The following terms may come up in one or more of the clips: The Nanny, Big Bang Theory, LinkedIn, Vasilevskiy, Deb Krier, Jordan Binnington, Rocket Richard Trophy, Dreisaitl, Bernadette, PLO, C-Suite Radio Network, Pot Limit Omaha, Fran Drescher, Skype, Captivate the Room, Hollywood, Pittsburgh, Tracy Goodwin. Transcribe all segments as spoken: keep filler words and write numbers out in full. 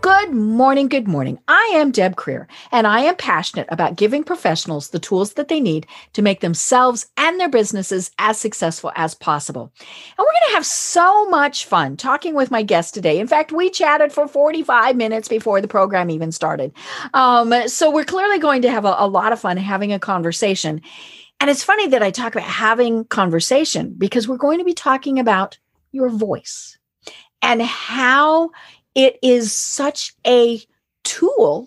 Good morning, good morning. I am Deb Krier, and I am passionate about giving professionals the tools that they need to make themselves and their businesses as successful as possible. And we're going to have so much fun talking with my guest today. In fact, we chatted for forty-five minutes before the program even started. Um, so we're clearly going to have a, a lot of fun having a conversation. And it's funny that I talk about having conversation because we're going to be talking about your voice and how it is such a tool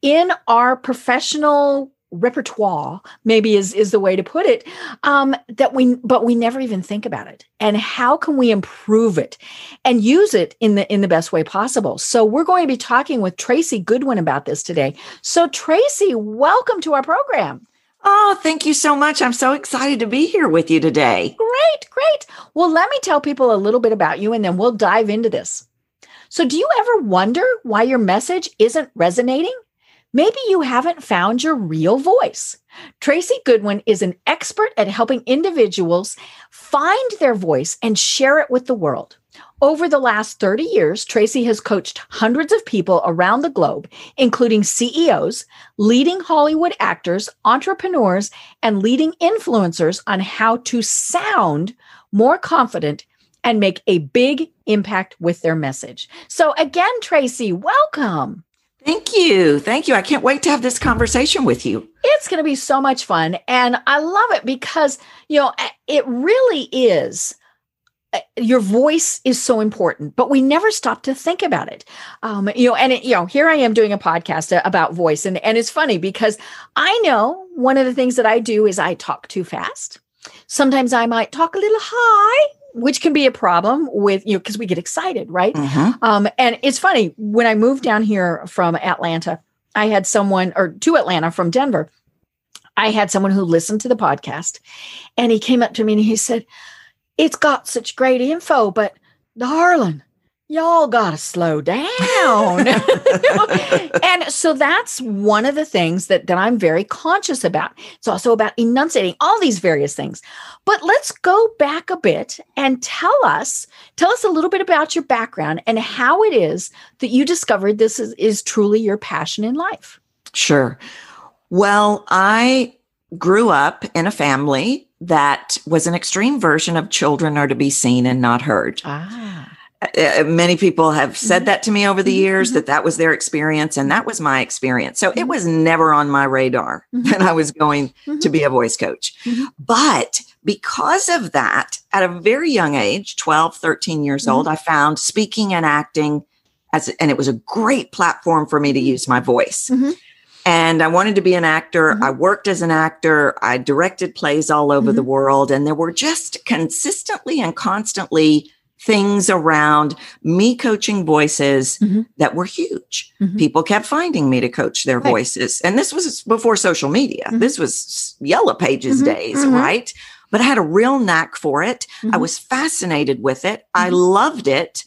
in our professional repertoire, maybe is, is the way to put it, um, that we but we never even think about it. And how can we improve it and use it in the in the best way possible? So we're going to be talking with Tracy Goodwin about this today. So Tracy, welcome to our program. Oh, thank you so much. I'm so excited to be here with you today. Great, great. Well, let me tell people a little bit about you and then we'll dive into this. So do you ever wonder why your message isn't resonating? Maybe you haven't found your real voice. Tracy Goodwin is an expert at helping individuals find their voice and share it with the world. Over the last thirty years, Tracy has coached hundreds of people around the globe, including C E Os, leading Hollywood actors, entrepreneurs, and leading influencers on how to sound more confident and make a big impact with their message. So again, Tracy, welcome. Thank you. Thank you. I can't wait to have this conversation with you. It's going to be so much fun. And I love it because, you know, it really is. Your voice is so important, but we never stop to think about it. Um, you know, and it, you know, here I am doing a podcast about voice. And, and it's funny because I know one of the things that I do is I talk too fast. Sometimes I might talk a little high, which can be a problem with, you know, because we get excited, right? Mm-hmm. Um, and it's funny, when I moved down here from Atlanta, I had someone, or to Atlanta from Denver, I had someone who listened to the podcast and he came up to me and he said, it's got such great info, but darling, y'all got to slow down. You know? And so that's one of the things that, that I'm very conscious about. It's also about enunciating all these various things. But let's go back a bit and tell us, tell us a little bit about your background and how it is that you discovered this is, is truly your passion in life. Sure. Well, I grew up in a family that was an extreme version of children are to be seen and not heard. Ah. Many people have said that to me over the years, mm-hmm. that that was their experience. And that was my experience. So mm-hmm. it was never on my radar mm-hmm. that I was going mm-hmm. to be a voice coach. Mm-hmm. But because of that, at a very young age, twelve, thirteen years mm-hmm. old, I found speaking and acting as, and it was a great platform for me to use my voice. Mm-hmm. And I wanted to be an actor. Mm-hmm. I worked as an actor. I directed plays all over mm-hmm. the world. And there were just consistently and constantly things around me coaching voices mm-hmm. that were huge. Mm-hmm. People kept finding me to coach their right. voices. And this was before social media. Mm-hmm. This was Yellow Pages mm-hmm. days, mm-hmm. right? But I had a real knack for it. Mm-hmm. I was fascinated with it. Mm-hmm. I loved it.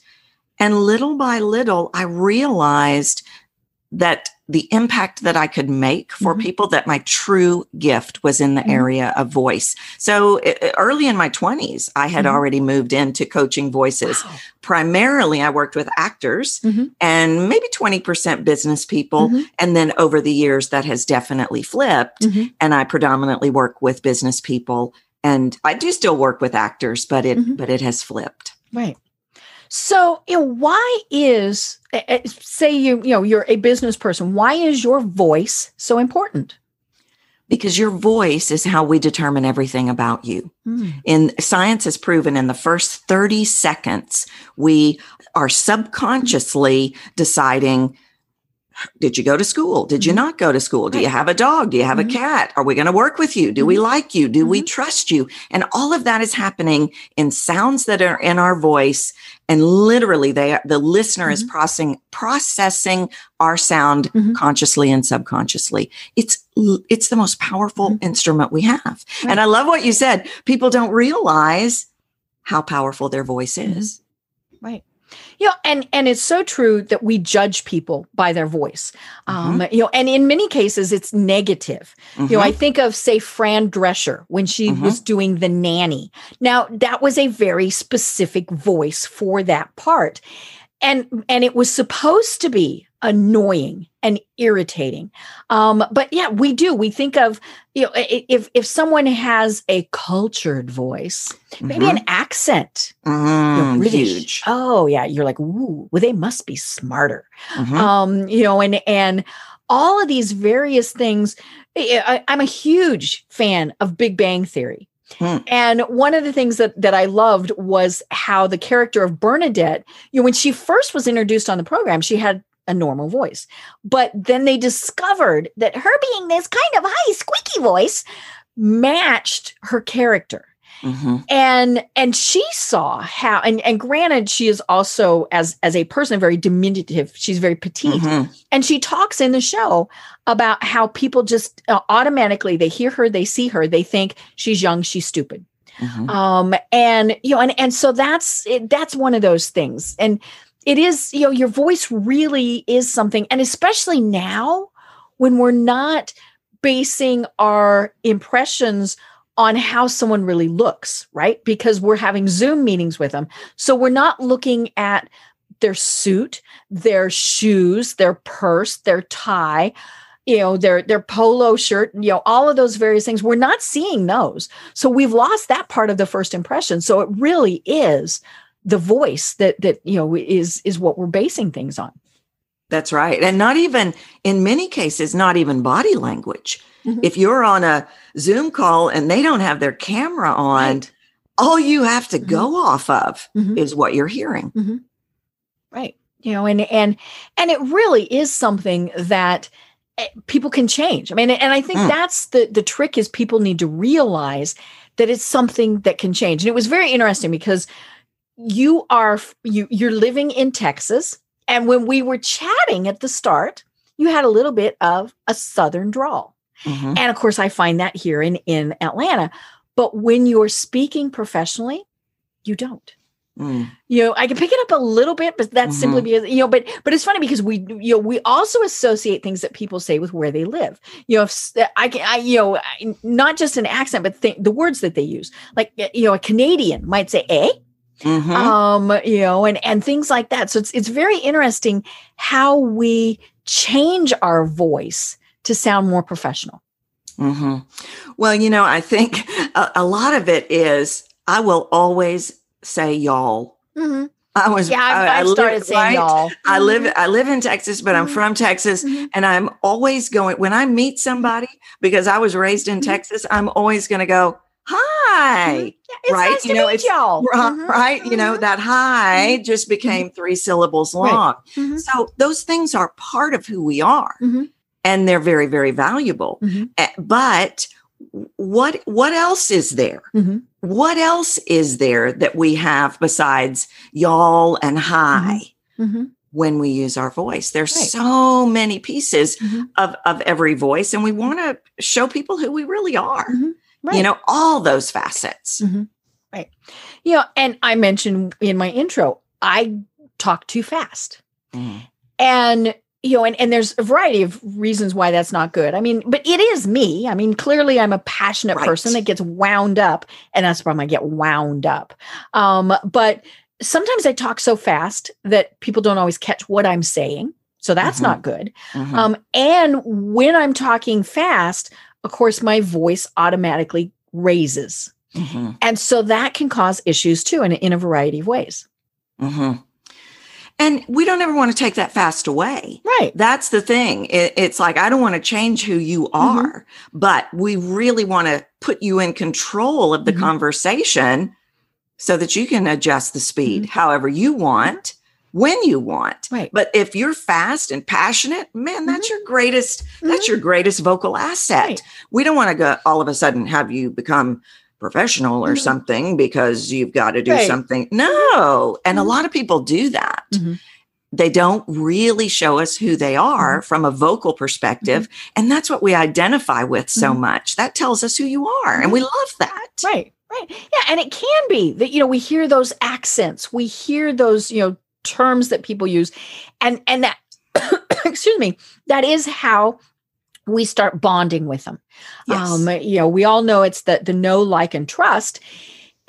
And little by little, I realized that the impact that I could make for mm-hmm. people, that my true gift was in the mm-hmm. area of voice. So it, early in my twenties, I had mm-hmm. already moved into coaching voices. Wow. Primarily, I worked with actors mm-hmm. and maybe twenty percent business people. Mm-hmm. And then over the years, that has definitely flipped. Mm-hmm. And I predominantly work with business people. And I do still work with actors, but it mm-hmm. but it has flipped. Right. So, you know, why is, say you, you know, you're a business person, why is your voice so important? Because your voice is how we determine everything about you. Mm. In science has proven in the first thirty seconds, we are subconsciously deciding Did you go to school? Did you not go to school? Do you have a dog? Do you have a cat? Are we going to work with you? Do we like you? Do we trust you? And all of that is happening in sounds that are in our voice. And literally, they are, the listener is processing, processing our sound consciously and subconsciously. It's it's the most powerful instrument we have. Right. And I love what you said. People don't realize how powerful their voice is. Right. You know, and, and it's so true that we judge people by their voice. Um, mm-hmm. You know, and in many cases, it's negative. Mm-hmm. You know, I think of, say, Fran Drescher when she mm-hmm. was doing The Nanny. Now, that was a very specific voice for that part. And and it was supposed to be annoying and irritating. Um, but yeah, we do. We think of, you know, if if someone has a cultured voice, mm-hmm. maybe an accent. Mm, British, huge. Oh, yeah. You're like, ooh, well, they must be smarter. Mm-hmm. Um, you know, and and all of these various things. I, I'm a huge fan of Big Bang Theory. Hmm. And one of the things that, that I loved was how the character of Bernadette, you know, when she first was introduced on the program, she had a normal voice. But then they discovered that her being this kind of high, squeaky voice matched her character. Mm-hmm. And and she saw how, and, and granted, she is also, as, as a person, very diminutive. She's very petite. Mm-hmm. And she talks in the show about how people just uh, automatically, they hear her, they see her, they think she's young, she's stupid. Mm-hmm. Um, and, you know, and, and so that's, it, that's one of those things. And it is, you know, your voice really is something. And especially now when we're not basing our impressions on how someone really looks, right? Because we're having Zoom meetings with them. So we're not looking at their suit, their shoes, their purse, their tie, you know, their, their polo shirt, you know, all of those various things. We're not seeing those. So we've lost that part of the first impression. So it really is the voice that, that, you know, is, is what we're basing things on. That's right. And not even, in many cases, not even body language. Mm-hmm. If you're on a Zoom call and they don't have their camera on, right. all you have to mm-hmm. go off of mm-hmm. is what you're hearing. Mm-hmm. Right. You know, and, and, and it really is something that people can change. I mean, and I think mm. that's the, the trick is people need to realize that it's something that can change. And it was very interesting because you are, you, you're living in Texas. And when we were chatting at the start, you had a little bit of a Southern drawl. Mm-hmm. And of course, I find that here in, in Atlanta. But when you're speaking professionally, you don't. Mm. You know, I can pick it up a little bit, but that's mm-hmm. simply because, you know, but but it's funny because we, you know, we also associate things that people say with where they live. You know, if I can, I, you know, not just an accent, but th- the words that they use. Like, you know, a Canadian might say, eh? Mm-hmm. Um, you know, and, and things like that. So it's, it's very interesting how we change our voice to sound more professional. Mm-hmm. Well, you know, I think a, a lot of it is, I will always say y'all. Mm-hmm. I was, yeah, I, I, I started live, saying right? y'all. Mm-hmm. I live, I live in Texas, but mm-hmm. I'm from Texas mm-hmm. and I'm always going, when I meet somebody, because I was raised in mm-hmm. Texas, I'm always going to go, hi, mm-hmm. yeah, it's right? Nice you to know, meet it's y'all. Uh, mm-hmm. right. Mm-hmm. You know, that hi mm-hmm. just became three syllables long. Right. Mm-hmm. So those things are part of who we are mm-hmm. and they're very, very valuable. Mm-hmm. Uh, but what, what else is there? Mm-hmm. What else is there that we have besides y'all and hi mm-hmm. when we use our voice? There's right. so many pieces mm-hmm. of, of every voice and we want to show people who we really are. Mm-hmm. Right. You know, all those facets. Mm-hmm. Right. You know, and I mentioned in my intro, I talk too fast. Mm. And, you know, and, and there's a variety of reasons why that's not good. I mean, but it is me. I mean, clearly I'm a passionate right. person that gets wound up and that's why I get wound up. Um, but sometimes I talk so fast that people don't always catch what I'm saying. So that's mm-hmm. not good. Mm-hmm. Um, and when I'm talking fast, of course, my voice automatically raises. Mm-hmm. And so that can cause issues too, in, in a variety of ways. Mm-hmm. And we don't ever want to take that fast away. Right. That's the thing. It, it's like, I don't want to change who you are, mm-hmm. but we really want to put you in control of the mm-hmm. conversation so that you can adjust the speed mm-hmm. however you want. when you want. Right. But if you're fast and passionate, man, that's mm-hmm. your greatest, mm-hmm. that's your greatest vocal asset. Right. We don't want to go all of a sudden have you become professional or mm-hmm. something because you've got to do right. something. No. And mm-hmm. a lot of people do that. Mm-hmm. They don't really show us who they are mm-hmm. from a vocal perspective. Mm-hmm. And that's what we identify with so mm-hmm. much. That tells us who you are. Mm-hmm. And we love that. Right. Right. Yeah. And it can be that, you know, we hear those accents, we hear those, you know, terms that people use. And, and that, excuse me, that is how we start bonding with them. Yes. Um, you know, we all know it's the, the know, like, and trust.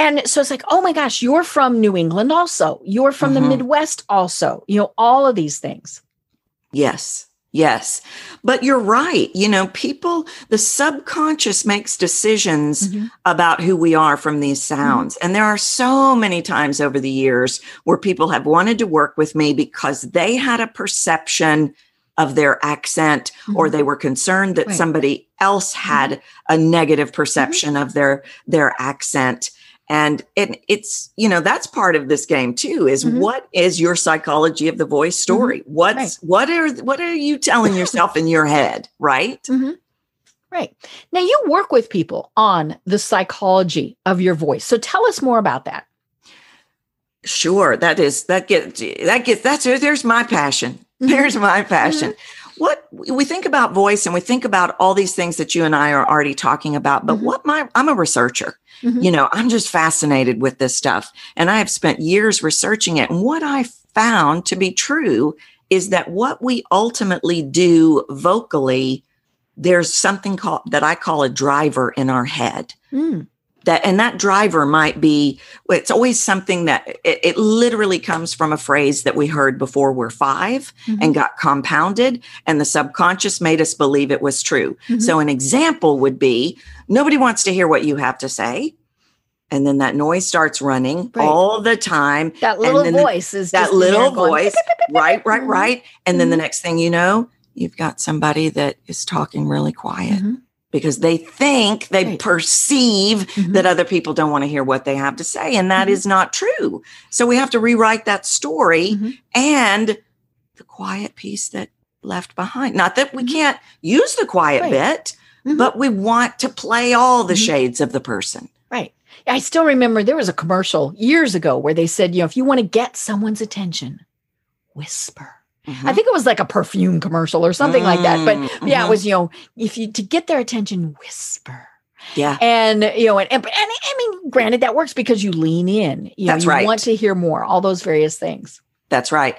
And so it's like, oh my gosh, you're from New England also. You're from mm-hmm. the Midwest also, you know, all of these things. Yes. Yes. But you're right. You know, people, the subconscious makes decisions mm-hmm. about who we are from these sounds. Mm-hmm. And there are so many times over the years where people have wanted to work with me because they had a perception of their accent mm-hmm. or they were concerned that right. somebody else had mm-hmm. a negative perception mm-hmm. of their, their accent. And it, it's, you know, that's part of this game too, is mm-hmm. what is your psychology of the voice story? Mm-hmm. What's, right. what are, what are you telling yourself in your head? Right. Mm-hmm. Right. Now you work with people on the psychology of your voice. So tell us more about that. Sure. That is, that gets, that gets, that's, there's my passion. Mm-hmm. There's my passion. Mm-hmm. What we think about voice and we think about all these things that you and I are already talking about, but mm-hmm. what my, I'm a researcher, mm-hmm. you know, I'm just fascinated with this stuff and I have spent years researching it. And what I found to be true is that what we ultimately do vocally, there's something called that I call a driver in our head. Mm. That, and that driver might be, it's always something that it, it literally comes from a phrase that we heard before we're five mm-hmm. and got compounded and the subconscious made us believe it was true. Mm-hmm. So an example would be, nobody wants to hear what you have to say. And then that noise starts running right. all the time. That little and voice the, is that just little voice. Right, right, right. And mm-hmm. then the next thing you know, you've got somebody that is talking really quiet. Mm-hmm. Because they think, they right. perceive mm-hmm. that other people don't want to hear what they have to say. And that mm-hmm. is not true. So we have to rewrite that story mm-hmm. and the quiet piece that left behind. Not that we mm-hmm. can't use the quiet right. bit, mm-hmm. but we want to play all the mm-hmm. shades of the person. Right. I still remember there was a commercial years ago where they said, you know, if you want to get someone's attention, whisper. Mm-hmm. I think it was like a perfume commercial or something mm-hmm. like that. But yeah, mm-hmm. it was, you know, if you to get their attention, whisper. Yeah. And, you know, and, and, and I mean, granted, that works because you lean in. You That's know, you right. want to hear more, all those various things. That's right.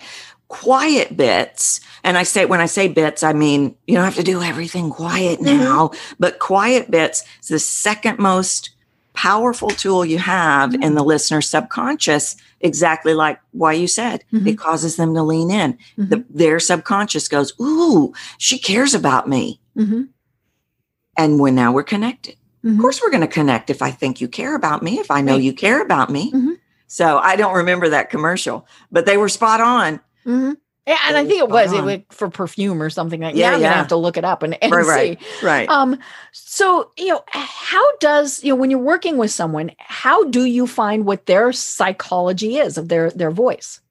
Quiet bits. And I say, when I say bits, I mean, you don't have to do everything quiet mm-hmm. now, but quiet bits is the second most powerful tool you have mm-hmm. in the listener's subconscious, exactly like why you said, mm-hmm. it causes them to lean in. Mm-hmm. The, their subconscious goes, ooh, she cares about me. Mm-hmm. And when now we're connected. Mm-hmm. Of course, we're going to connect if I think you care about me, if I know right. you care about me. Mm-hmm. So I don't remember that commercial, but they were spot on. Mm-hmm. Yeah, and I think it was it was for perfume or something like that. Yeah, now I'm yeah. gonna have to look it up and, and right, right, see. Right. Um, so you know, how does you know when you're working with someone, how do you find what their psychology is of their their voice?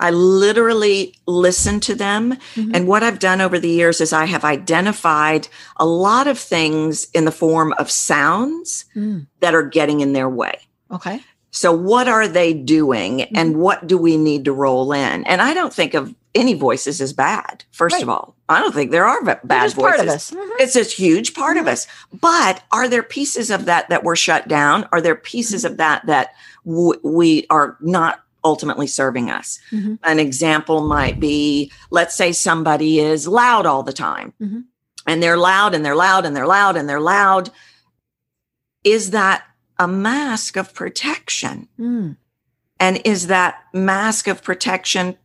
I literally listen to them. Mm-hmm. And what I've done over the years is I have identified a lot of things in the form of sounds mm. that are getting in their way. Okay. So what are they doing mm-hmm. and what do we need to roll in? And I don't think of any voices as bad, first right. of all. I don't think there are bad voices. Part of us. Mm-hmm. It's a huge part mm-hmm. of us. But are there pieces of that that were shut down? Are there pieces mm-hmm. of that that w- we are not ultimately serving us? Mm-hmm. An example might be, let's say somebody is loud all the time mm-hmm. and they're loud and they're loud and they're loud and they're loud. Is that a mask of protection? Mm. And is that mask of protection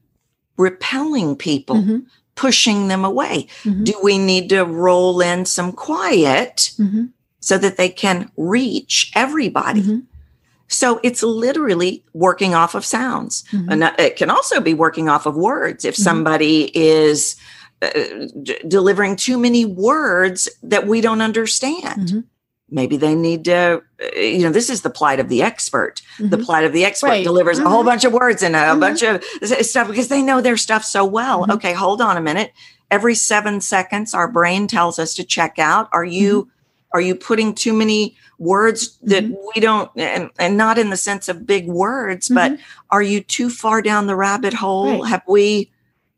repelling people, mm-hmm. pushing them away? Mm-hmm. Do we need to roll in some quiet mm-hmm. so that they can reach everybody? Mm-hmm. So it's literally working off of sounds. Mm-hmm. And it can also be working off of words. If mm-hmm. somebody is uh, d- delivering too many words that we don't understand, mm-hmm. Maybe they need to, you know, this is the plight of the expert. Mm-hmm. The plight of the expert right. delivers mm-hmm. a whole bunch of words and a mm-hmm. bunch of stuff because they know their stuff so well. Mm-hmm. Okay, hold on a minute. Every seven seconds, our brain tells us to check out. Are you, mm-hmm. are you putting too many words that mm-hmm. we don't, and, and not in the sense of big words, mm-hmm. but are you too far down the rabbit hole? Right. Have we,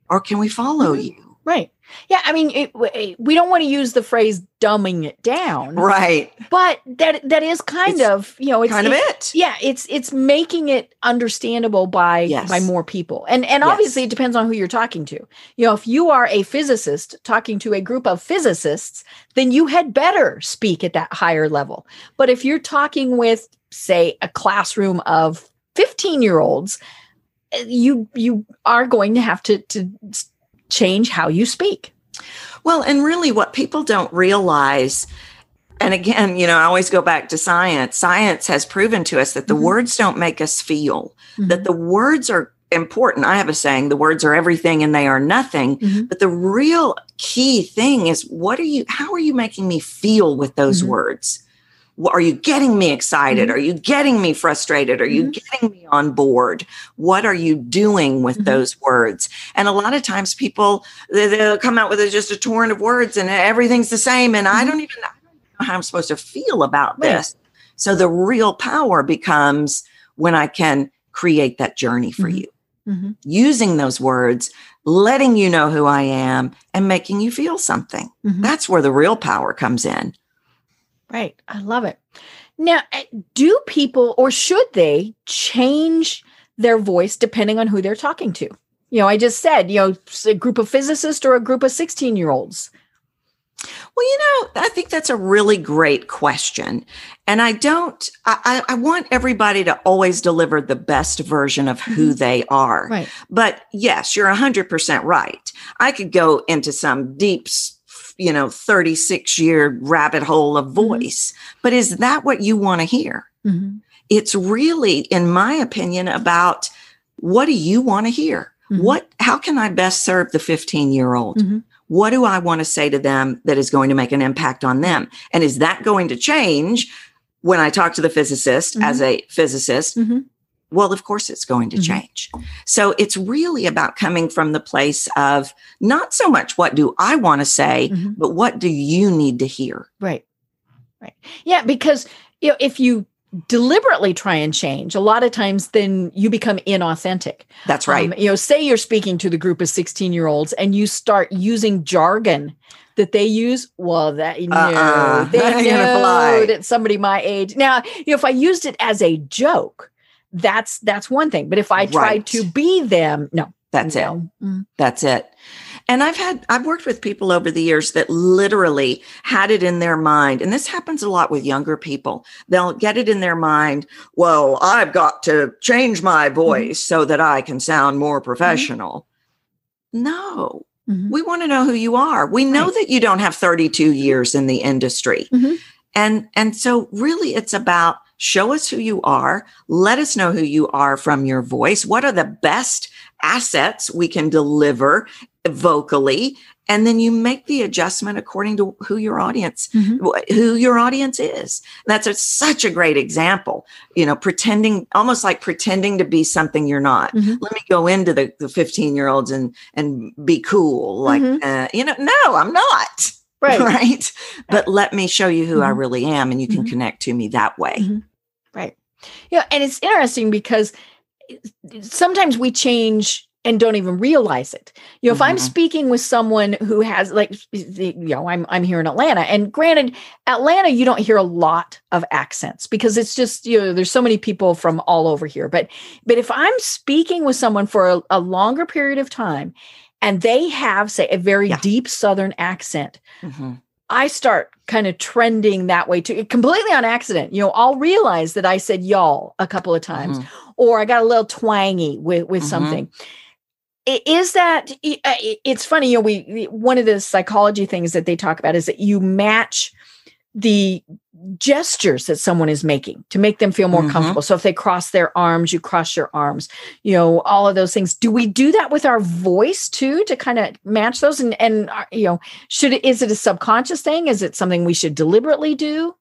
or can we follow mm-hmm. you? Right. Yeah, I mean, it, we don't want to use the phrase dumbing it down. Right. But that that is kind it's of, you know, it's kind of it. Yeah, it's it's making it understandable by yes. by more people. And and yes. obviously it depends on who you're talking to. You know, if you are a physicist talking to a group of physicists, then you had better speak at that higher level. But if you're talking with, say, a classroom of fifteen-year-olds, you you are going to have to to change how you speak. Well, and really what people don't realize, and again, you know, I always go back to science. Science has proven to us that the mm-hmm. words don't make us feel, mm-hmm. that the words are important. I have a saying, the words are everything and they are nothing. Mm-hmm. But the real key thing is, what are you, how are you making me feel with those mm-hmm. words? Are you getting me excited? Mm-hmm. Are you getting me frustrated? Are you mm-hmm. getting me on board? What are you doing with mm-hmm. those words? And a lot of times people, they, they'll come out with just a torrent of words and everything's the same. And mm-hmm. I don't even I don't know how I'm supposed to feel about right. this. So the real power becomes when I can create that journey for mm-hmm. you. Mm-hmm. Using those words, letting you know who I am and making you feel something. Mm-hmm. That's where the real power comes in. Right. I love it. Now, do people or should they change their voice depending on who they're talking to? You know, I just said, you know, a group of physicists or a group of sixteen-year-olds. Well, you know, I think that's a really great question. And I don't, I, I want everybody to always deliver the best version of who mm-hmm. they are. Right. But yes, you're one hundred percent right. I could go into some deep you know, thirty-six year rabbit hole of voice. Mm-hmm. But is that what you want to hear? Mm-hmm. It's really, in my opinion, about what do you want to hear? Mm-hmm. What, how can I best serve the fifteen year old? Mm-hmm. What do I want to say to them that is going to make an impact on them? And is that going to change when I talk to the physicist mm-hmm. as a physicist? Mm-hmm. Well, of course, it's going to change. Mm-hmm. So it's really about coming from the place of not so much what do I want to say, mm-hmm. but what do you need to hear? Right. Right. Yeah, because you know, if you deliberately try and change, a lot of times then you become inauthentic. That's right. Um, you know, say you're speaking to the group of sixteen-year-olds and you start using jargon that they use. Well, that you know, uh-uh. they know that somebody my age. Now, you know, if I used it as a joke, That's that's one thing. But if I tried right. to be them, no, that's no. it. Mm. That's it. And I've had I've worked with people over the years that literally had it in their mind. And this happens a lot with younger people. They'll get it in their mind. Well, I've got to change my voice mm-hmm. so that I can sound more professional. Mm-hmm. No, mm-hmm. we want to know who you are. We know right. that you don't have thirty-two years in the industry. Mm-hmm. And and so really, it's about show us who you are. Let us know who you are from your voice. What are the best assets we can deliver vocally? And then you make the adjustment according to who your audience, mm-hmm. who your audience is. That's a, such a great example, you know, pretending, almost like pretending to be something you're not. Mm-hmm. Let me go into the, the fifteen year olds and, and be cool. Like, mm-hmm. uh, you know, no, I'm not. Right. Right. But let me show you who mm-hmm. I really am, and you can mm-hmm. connect to me that way. Mm-hmm. Right. Yeah. You know, and it's interesting because sometimes we change and don't even realize it. You know, mm-hmm. if I'm speaking with someone who has like, you know, I'm, I'm here in Atlanta, and granted, Atlanta, you don't hear a lot of accents because it's just, you know, there's so many people from all over here. But, but if I'm speaking with someone for a, a longer period of time, and they have, say, a very yeah. deep Southern accent, mm-hmm. I start kind of trending that way too, completely on accident. You know, I'll realize that I said y'all a couple of times, mm-hmm. or I got a little twangy with, with mm-hmm. something. Is that, it's funny, you know, we, one of the psychology things that they talk about is that you match the gestures that someone is making to make them feel more mm-hmm. comfortable. So if they cross their arms, you cross your arms, you know, all of those things. Do we do that with our voice too, to kind of match those? And, and, you know, should it, is it a subconscious thing? Is it something we should deliberately do?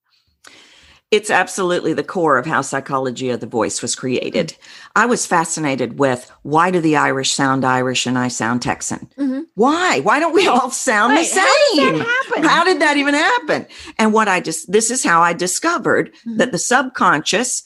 It's absolutely the core of how Psychology of the Voice was created. Mm-hmm. I was fascinated with, why do the Irish sound Irish and I sound Texan? Mm-hmm. Why? Why don't we all sound Wait, the same? How did that happen? How did that even happen? And what I just, this is how I discovered mm-hmm. that the subconscious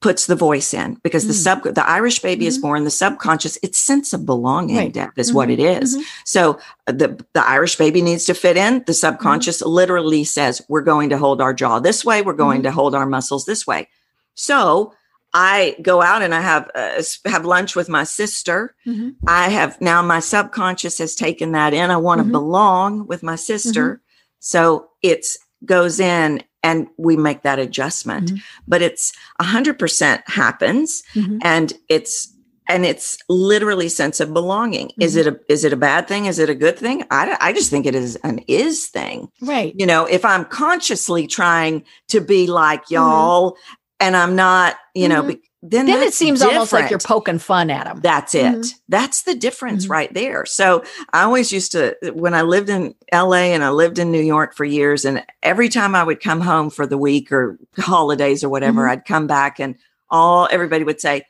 puts the voice in, because mm-hmm. the sub, the Irish baby mm-hmm. is born, the subconscious, its sense of belonging, right. Deb, is mm-hmm. what it is. Mm-hmm. So the, the Irish baby needs to fit in. The subconscious mm-hmm. literally says, we're going to hold our jaw this way. We're going mm-hmm. to hold our muscles this way. So I go out and I have, uh, have lunch with my sister. Mm-hmm. I have, now my subconscious has taken that in. I want to mm-hmm. belong with my sister. Mm-hmm. So it's goes in and we make that adjustment, mm-hmm. but it's a hundred percent happens. Mm-hmm. And it's, and it's literally sense of belonging. Mm-hmm. Is it a, is it a bad thing? Is it a good thing? I, I just think it is an is thing, right? You know, if I'm consciously trying to be like y'all mm-hmm. and I'm not, you mm-hmm. know, be, then, then it seems different. Almost like you're poking fun at them. That's it. Mm-hmm. That's the difference mm-hmm. right there. So I always used to, when I lived in L A and I lived in New York for years, and every time I would come home for the week or holidays or whatever, mm-hmm. I'd come back and all everybody would say,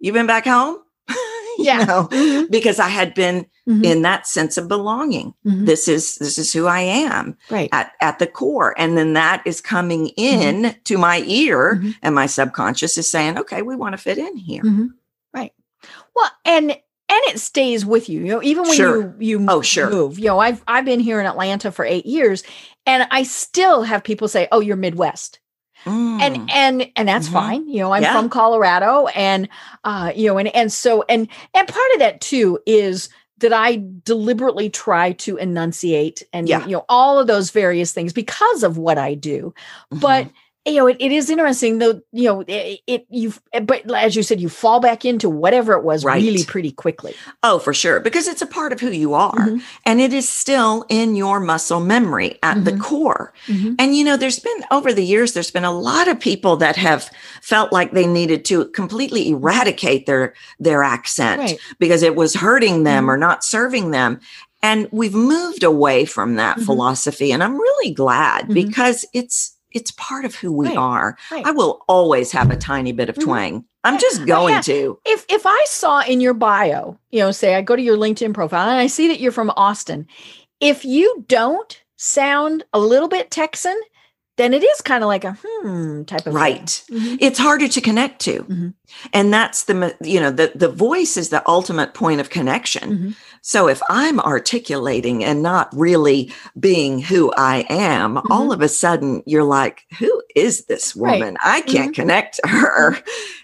"You've been back home?" Yeah. You know, mm-hmm. because I had been mm-hmm. in that sense of belonging. Mm-hmm. This is, this is who I am right. at, at the core. And then that is coming in mm-hmm. to my ear mm-hmm. and my subconscious is saying, okay, we want to fit in here. Mm-hmm. Right. Well, and, and it stays with you, you know, even when sure. you, you oh, sure. move, you know, I've, I've been here in Atlanta for eight years and I still have people say, "Oh, you're Midwest." Mm. And, and, and that's mm-hmm. fine. You know, I'm yeah. from Colorado and, uh, you know, and, and so, and, and part of that too is that I deliberately try to enunciate and, yeah. you know, all of those various things because of what I do. Mm-hmm. But, you know, it, it is interesting though, you know, it, it, you've, but as you said, you fall back into whatever it was right. really pretty quickly. Oh, for sure. Because it's a part of who you are mm-hmm. and it is still in your muscle memory at mm-hmm. the core. Mm-hmm. And, you know, there's been over the years, there's been a lot of people that have felt like they needed to completely eradicate their, their accent right. because it was hurting them mm-hmm. or not serving them. And we've moved away from that mm-hmm. philosophy. And I'm really glad mm-hmm. because it's, It's part of who we right, are. Right. I will always have a tiny bit of twang. I'm just going yeah. to. If if I saw in your bio, you know, say I go to your LinkedIn profile and I see that you're from Austin. If you don't sound a little bit Texan, then it is kind of like a hmm type of right. Mm-hmm. It's harder to connect to. Mm-hmm. And that's the, you know, the, the voice is the ultimate point of connection. Mm-hmm. So if I'm articulating and not really being who I am, mm-hmm. all of a sudden you're like, who is this woman? Right. I can't mm-hmm. connect to her.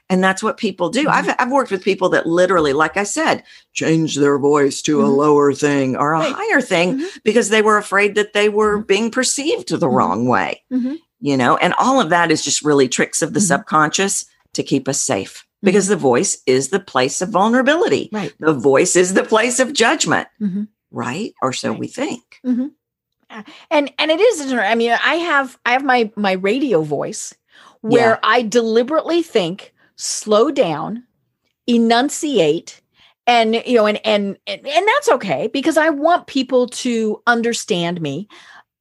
And that's what people do. Mm-hmm. I've, I've worked with people that literally, like I said, change their voice to mm-hmm. a lower thing or a right. higher thing mm-hmm. because they were afraid that they were mm-hmm. being perceived the mm-hmm. wrong way, mm-hmm. you know, and all of that is just really tricks of the mm-hmm. subconscious to keep us safe mm-hmm. because the voice is the place of vulnerability. Right. The voice is the place of judgment. Mm-hmm. Right. Or so right. we think. Mm-hmm. And, and it is, I mean, I have, I have my, my radio voice where yeah. I deliberately think, slow down, enunciate, and, you know, and, and, and, and that's okay because I want people to understand me,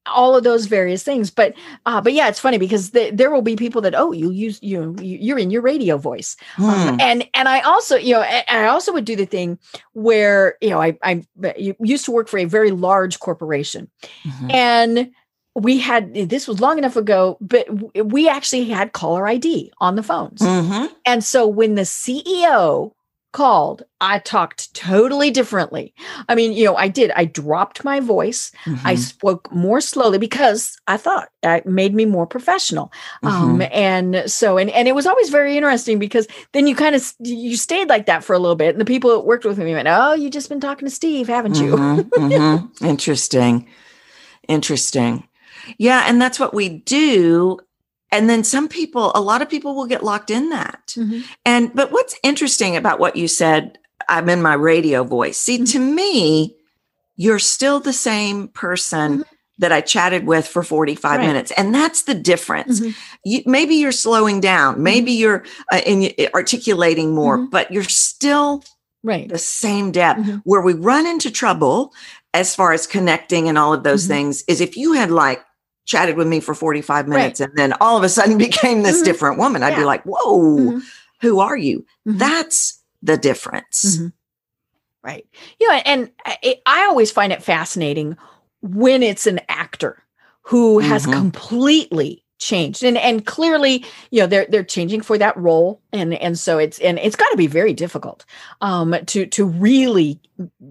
all of those various things. But, uh, but yeah, it's funny because the, there will be people that, oh, you use, you, you you're in your radio voice. Hmm. Um, and, and I also, you know, I also would do the thing where, you know, I, I used to work for a very large corporation mm-hmm. and we had, this was long enough ago, but we actually had caller I D on the phones. Mm-hmm. And so when the C E O called, I talked totally differently. I mean, you know, I did, I dropped my voice. Mm-hmm. I spoke more slowly because I thought it made me more professional. Mm-hmm. Um, and so, and, and it was always very interesting because then you kind of, you stayed like that for a little bit. And the people that worked with me went, "Oh, you've just been talking to Steve, haven't you?" Mm-hmm. Mm-hmm. Interesting. Interesting. Yeah. And that's what we do. And then some people, a lot of people will get locked in that. Mm-hmm. And, but what's interesting about what you said, I'm in my radio voice. See, mm-hmm. to me, you're still the same person mm-hmm. that I chatted with for forty-five right. minutes. And that's the difference. Mm-hmm. You, maybe you're slowing down, maybe mm-hmm. you're uh, in, articulating more, mm-hmm. but you're still right. the same depth mm-hmm. where we run into trouble as far as connecting and all of those mm-hmm. things is if you had like chatted with me for forty-five minutes right. and then all of a sudden became this mm-hmm. different woman, I'd yeah. be like, whoa, mm-hmm. who are you? Mm-hmm. That's the difference. Mm-hmm. Right. You know, and I, I always find it fascinating when it's an actor who has mm-hmm. completely changed. And and clearly, you know, they're they're changing for that role. And and so it's and it's gotta be very difficult um to to really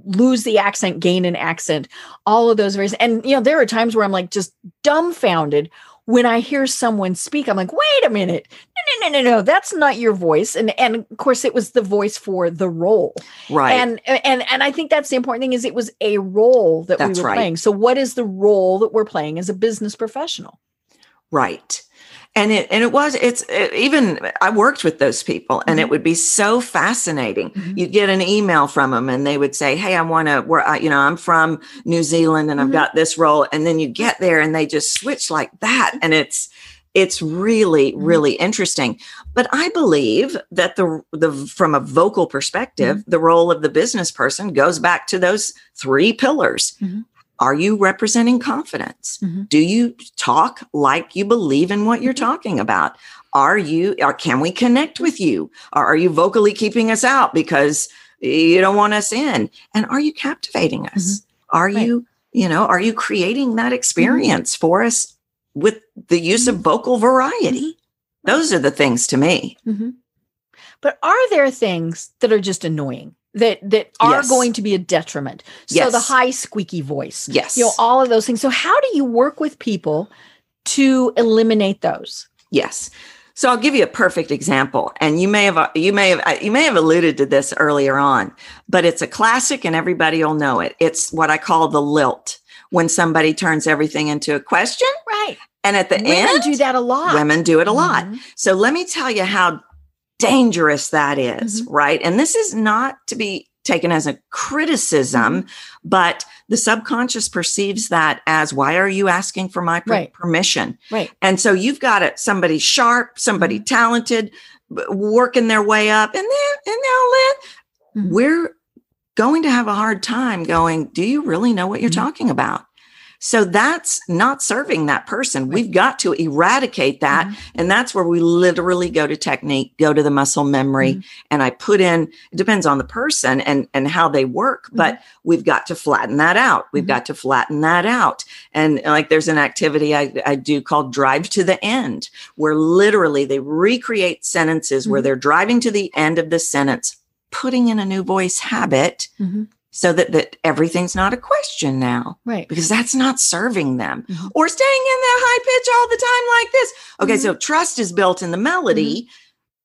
lose the accent, gain an accent, all of those various. And you know, there are times where I'm like just dumbfounded when I hear someone speak. I'm like, wait a minute. No, no, no, no, no. That's not your voice. And and of course it was the voice for the role. Right. And and and I think that's the important thing, is it was a role that that's we were right. playing. So what is the role that we're playing as a business professional? Right. And it and it was, it's it, even, I worked with those people and mm-hmm. it would be so fascinating. Mm-hmm. You'd get an email from them and they would say, hey, I want to, we're, I, you know, I'm from New Zealand and mm-hmm. I've got this role. And then you get there and they just switch like that. And it's, it's really, mm-hmm. really interesting. But I believe that the, the, from a vocal perspective, mm-hmm. the role of the business person goes back to those three pillars. Mm-hmm. Are you representing confidence? Mm-hmm. Do you talk like you believe in what you're mm-hmm. talking about? Are you, or can we connect with you? Or are you vocally keeping us out because you don't want us in? And are you captivating us? Mm-hmm. Are right. you, you know, are you creating that experience mm-hmm. for us with the use mm-hmm. of vocal variety? Mm-hmm. Those are the things to me. Mm-hmm. But are there things that are just annoying? That that are yes. going to be a detriment. So yes. the high squeaky voice. Yes. You know, all of those things. So how do you work with people to eliminate those? Yes. So I'll give you a perfect example. And you may have you may have you may have alluded to this earlier on, but it's a classic and everybody will know it. It's what I call the lilt, when somebody turns everything into a question. Right. And at the women end women do that a lot. Women do it a mm-hmm. lot. So let me tell you how dangerous that is, mm-hmm. right? And this is not to be taken as a criticism, but the subconscious perceives that as, why are you asking for my per- right. permission? Right. And so you've got a, somebody sharp, somebody mm-hmm. talented, b- working their way up, and then, and now mm-hmm. we're going to have a hard time going, do you really know what you're mm-hmm. talking about? So that's not serving that person. Right. We've got to eradicate that. Mm-hmm. And that's where we literally go to technique, go to the muscle memory. Mm-hmm. And I put in, it depends on the person and, and how they work, mm-hmm. but we've got to flatten that out. We've mm-hmm. got to flatten that out. And like there's an activity I, I do called drive to the end, where literally they recreate sentences mm-hmm. where they're driving to the end of the sentence, putting in a new voice habit. Mm-hmm. So that, that everything's not a question now. Right. Because that's not serving them. Mm-hmm. Or staying in that high pitch all the time like this. Okay, mm-hmm. so trust is built in the melody. Mm-hmm.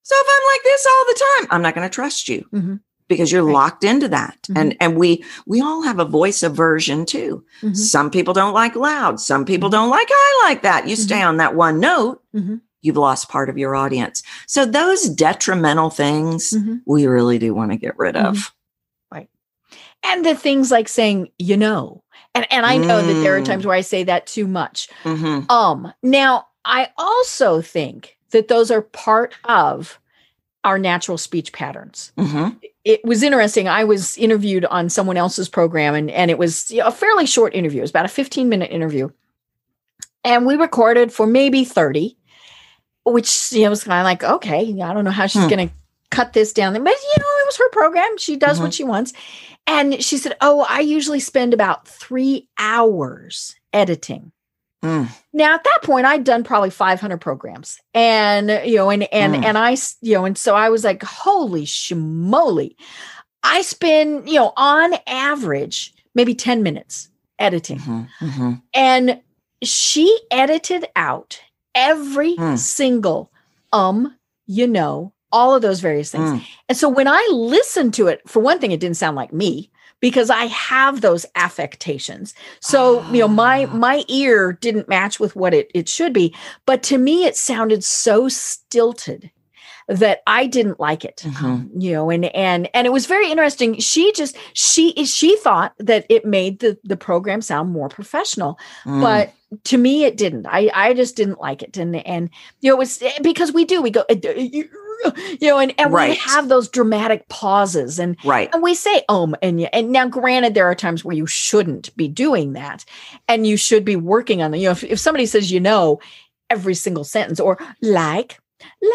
So if I'm like this all the time, I'm not going to trust you mm-hmm. because you're right. locked into that. Mm-hmm. And and we we all have a voice aversion too. Mm-hmm. Some people don't like loud. Some people mm-hmm. don't like high like that. You mm-hmm. stay on that one note, mm-hmm. you've lost part of your audience. So those detrimental things mm-hmm. we really do want to get rid of. Mm-hmm. And the things like saying, you know, and, and I know mm. that there are times where I say that too much. Mm-hmm. Um, now, I also think that those are part of our natural speech patterns. Mm-hmm. It was interesting. I was interviewed on someone else's program, and, and it was a fairly short interview. It was about a fifteen-minute interview. And we recorded for maybe thirty, which you know, was kind of like, okay, I don't know how she's hmm. going to cut this down. But, you know, it was her program. She does mm-hmm. what she wants. And she said, oh, I usually spend about three hours editing. Mm. Now, at that point, I'd done probably five hundred programs. And, you know, and, and, mm. and I, you know, and so I was like, holy shmoly. I spend, you know, on average, maybe ten minutes editing. Mm-hmm. Mm-hmm. And she edited out every mm. single, um, you know, all of those various things. Mm. And so when I listened to it, for one thing, it didn't sound like me because I have those affectations. So, oh. you know, my, my ear didn't match with what it, it should be, but to me, it sounded so stilted that I didn't like it, mm-hmm. you know, and, and, and it was very interesting. She just, she, she thought that it made the, the program sound more professional, mm. but to me, it didn't. I, I just didn't like it. And, and, you know, it was because we do, we go, you know, and, and right. we have those dramatic pauses and, right. and we say, um, and, and now granted, there are times where you shouldn't be doing that and you should be working on the, you know, if, if somebody says, you know, every single sentence or like,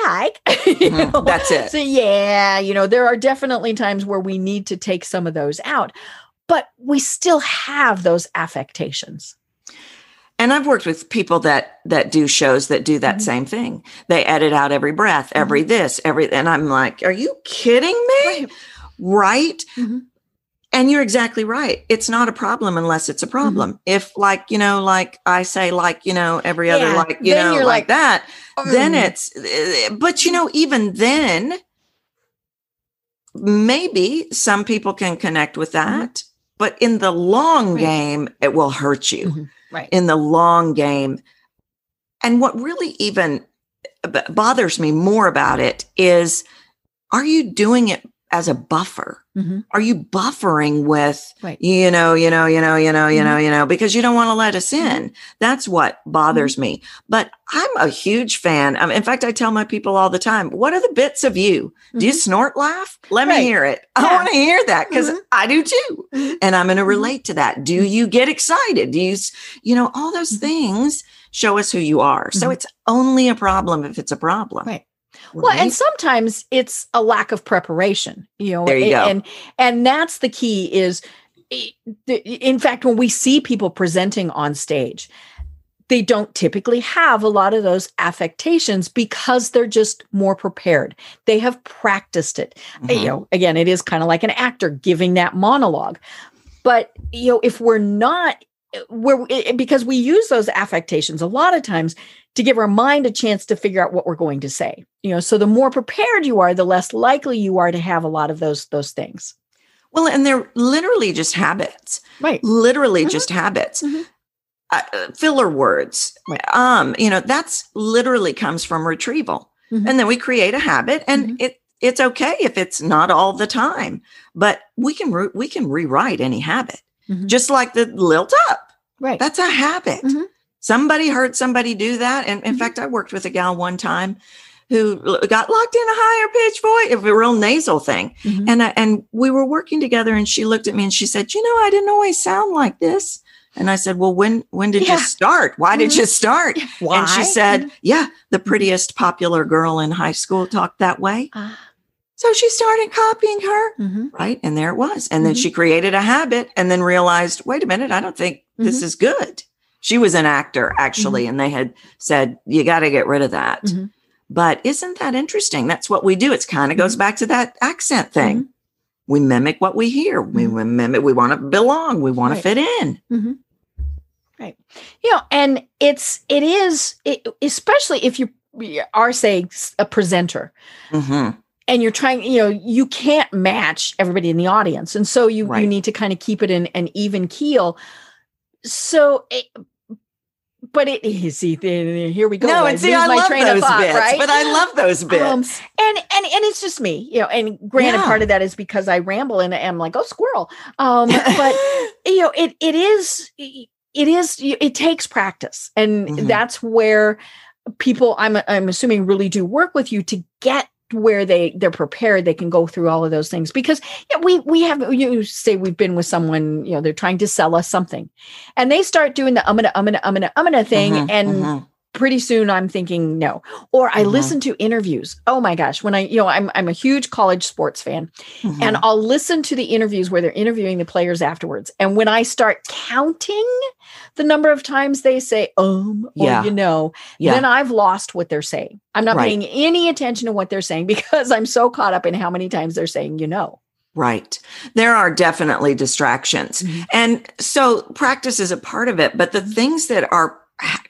like, you know? mm, that's it. So yeah, you know, there are definitely times where we need to take some of those out, but we still have those affectations. And I've worked with people that that do shows that do that mm-hmm. same thing. They edit out every breath, every mm-hmm. this, every, and I'm like, are you kidding me? Right. right? Mm-hmm. And you're exactly right. It's not a problem unless it's a problem. Mm-hmm. If like, you know, like I say, like, you know, every yeah. other, like, you then know, you're like, like that, um, then it's, but you know, even then maybe some people can connect with that, mm-hmm. but in the long right. game, it will hurt you. Mm-hmm. Right. In the long game. And what really even b- bothers me more about it is, are you doing it as a buffer? Mm-hmm. Are you buffering with, right. you know, you know, you know, you know, you mm-hmm. know, you know, because you don't want to let us in. Mm-hmm. That's what bothers mm-hmm. me. But I'm a huge fan. Um, in fact, I tell my people all the time, what are the bits of you? Mm-hmm. Do you snort laugh? Let right. me hear it. Yeah. I want to hear that because mm-hmm. I do too. Mm-hmm. And I'm going to relate to that. Do you get excited? Do you, you know, all those mm-hmm. things show us who you are. Mm-hmm. So it's only a problem if it's a problem. Right. Well, right. and sometimes it's a lack of preparation, you know, there you go. and, and that's the key is, in fact, when we see people presenting on stage, they don't typically have a lot of those affectations because they're just more prepared. They have practiced it. Mm-hmm. You know, again, it is kind of like an actor giving that monologue, but you know, if we're not We're, because we use those affectations a lot of times to give our mind a chance to figure out what we're going to say. You know, so the more prepared you are, the less likely you are to have a lot of those those things. Well, and they're literally just habits, right? Literally mm-hmm. just habits, mm-hmm. uh, filler words. Right. Um, you know, that's literally comes from retrieval, mm-hmm. and then we create a habit, and mm-hmm. it it's okay if it's not all the time, but we can re- we can rewrite any habit. Mm-hmm. Just like the lilt up. Right. That's a habit. Mm-hmm. Somebody heard somebody do that. And in mm-hmm. fact, I worked with a gal one time who got locked in a higher pitch voice, a real nasal thing. Mm-hmm. And, I, and we were working together and she looked at me and she said, you know, I didn't always sound like this. And I said, well, when, when did yeah. you start? Why mm-hmm. did you start? Why? And she said, mm-hmm. yeah, the prettiest popular girl in high school talked that way. Uh. So she started copying her, mm-hmm. right? And there it was. And mm-hmm. then she created a habit and then realized, wait a minute, I don't think mm-hmm. this is good. She was an actor, actually, mm-hmm. and they had said, you got to get rid of that. Mm-hmm. But isn't that interesting? That's what we do. It's kind of mm-hmm. goes back to that accent thing. Mm-hmm. We mimic what we hear. Mm-hmm. We mimic. We want to belong. We want right. to fit in. Mm-hmm. Right. You know, and it's, it is, it, especially if you are, say, a presenter. Mm-hmm. And you're trying, you know, you can't match everybody in the audience. And so you, right. you need to kind of keep it in an even keel. So, it, but it is, see, here we go. No, and see, I love those bits, right? But I love those bits. Um, and, and, and it's just me, you know, and granted, yeah. part of that is because I ramble and I'm like, oh, squirrel. Um, but, you know, it it is, it is, it takes practice. And mm-hmm. that's where people, I'm I'm assuming, really do work with you to get where they they're prepared, they can go through all of those things because yeah, we we have you say we've been with someone, you know, they're trying to sell us something, and they start doing the um and um and um and um and thing, mm-hmm, and mm-hmm. pretty soon I'm thinking no. Or I mm-hmm. listen to interviews. Oh my gosh, when I you know I'm I'm a huge college sports fan, mm-hmm. and I'll listen to the interviews where they're interviewing the players afterwards, and when I start counting the number of times they say um or yeah. you know, yeah. then I've lost what they're saying. I'm not right. paying any attention to what they're saying because I'm so caught up in how many times they're saying you know. Right. There are definitely distractions, mm-hmm. and so practice is a part of it. But the things that are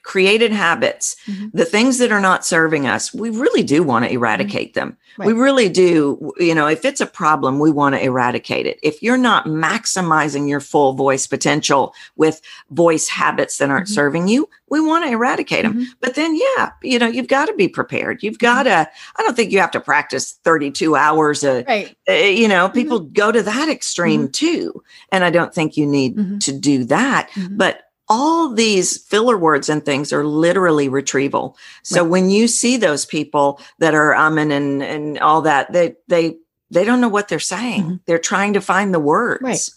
created habits, mm-hmm. the things that are not serving us, we really do want to eradicate mm-hmm. them. Right. We really do. You know, if it's a problem, we want to eradicate it. If you're not maximizing your full voice potential with voice habits that aren't mm-hmm. serving you, we want to eradicate them. Mm-hmm. But then, yeah, you know, you've got to be prepared. You've got to, I don't think you have to practice thirty-two hours. Of, right. uh, you know, people mm-hmm. go to that extreme mm-hmm. too. And I don't think you need mm-hmm. to do that, mm-hmm. but all these filler words and things are literally retrieval. So right. when you see those people that are umming and, and all that, they, they, they don't know what they're saying. Mm-hmm. They're trying to find the words, right.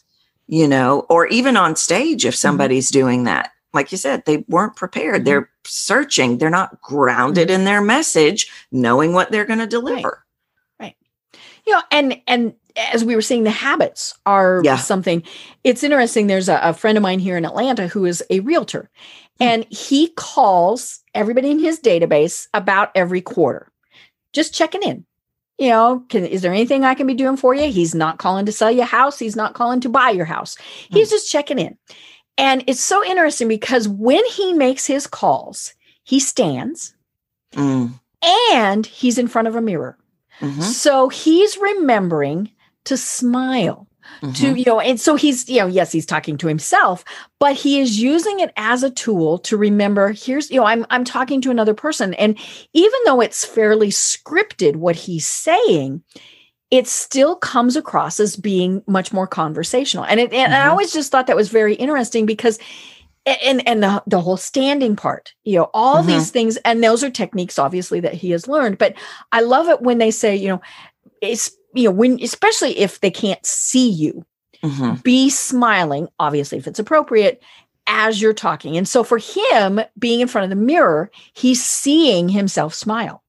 you know, or even on stage, if somebody's mm-hmm. doing that, like you said, they weren't prepared. Mm-hmm. They're searching. They're not grounded mm-hmm. in their message, knowing what they're going to deliver. Right. right. You know, and, and, as we were saying, the habits are yeah. something. It's interesting. There's a, a friend of mine here in Atlanta who is a realtor, and he calls everybody in his database about every quarter, just checking in. You know, can, is there anything I can be doing for you? He's not calling to sell your house. He's not calling to buy your house. He's mm. just checking in. And it's so interesting because when he makes his calls, he stands mm. and he's in front of a mirror. Mm-hmm. So he's remembering to smile mm-hmm. to, you know, and so he's, you know, yes, he's talking to himself, but he is using it as a tool to remember here's, you know, I'm, I'm talking to another person. And even though it's fairly scripted, what he's saying, it still comes across as being much more conversational. And it, and mm-hmm. I always just thought that was very interesting because And and the, the whole standing part, you know, all mm-hmm. these things. And those are techniques, obviously, that he has learned. But I love it when they say, you know, it's, you know, when, especially if they can't see you, mm-hmm. be smiling, obviously, if it's appropriate, as you're talking. And so for him, being in front of the mirror, he's seeing himself smile.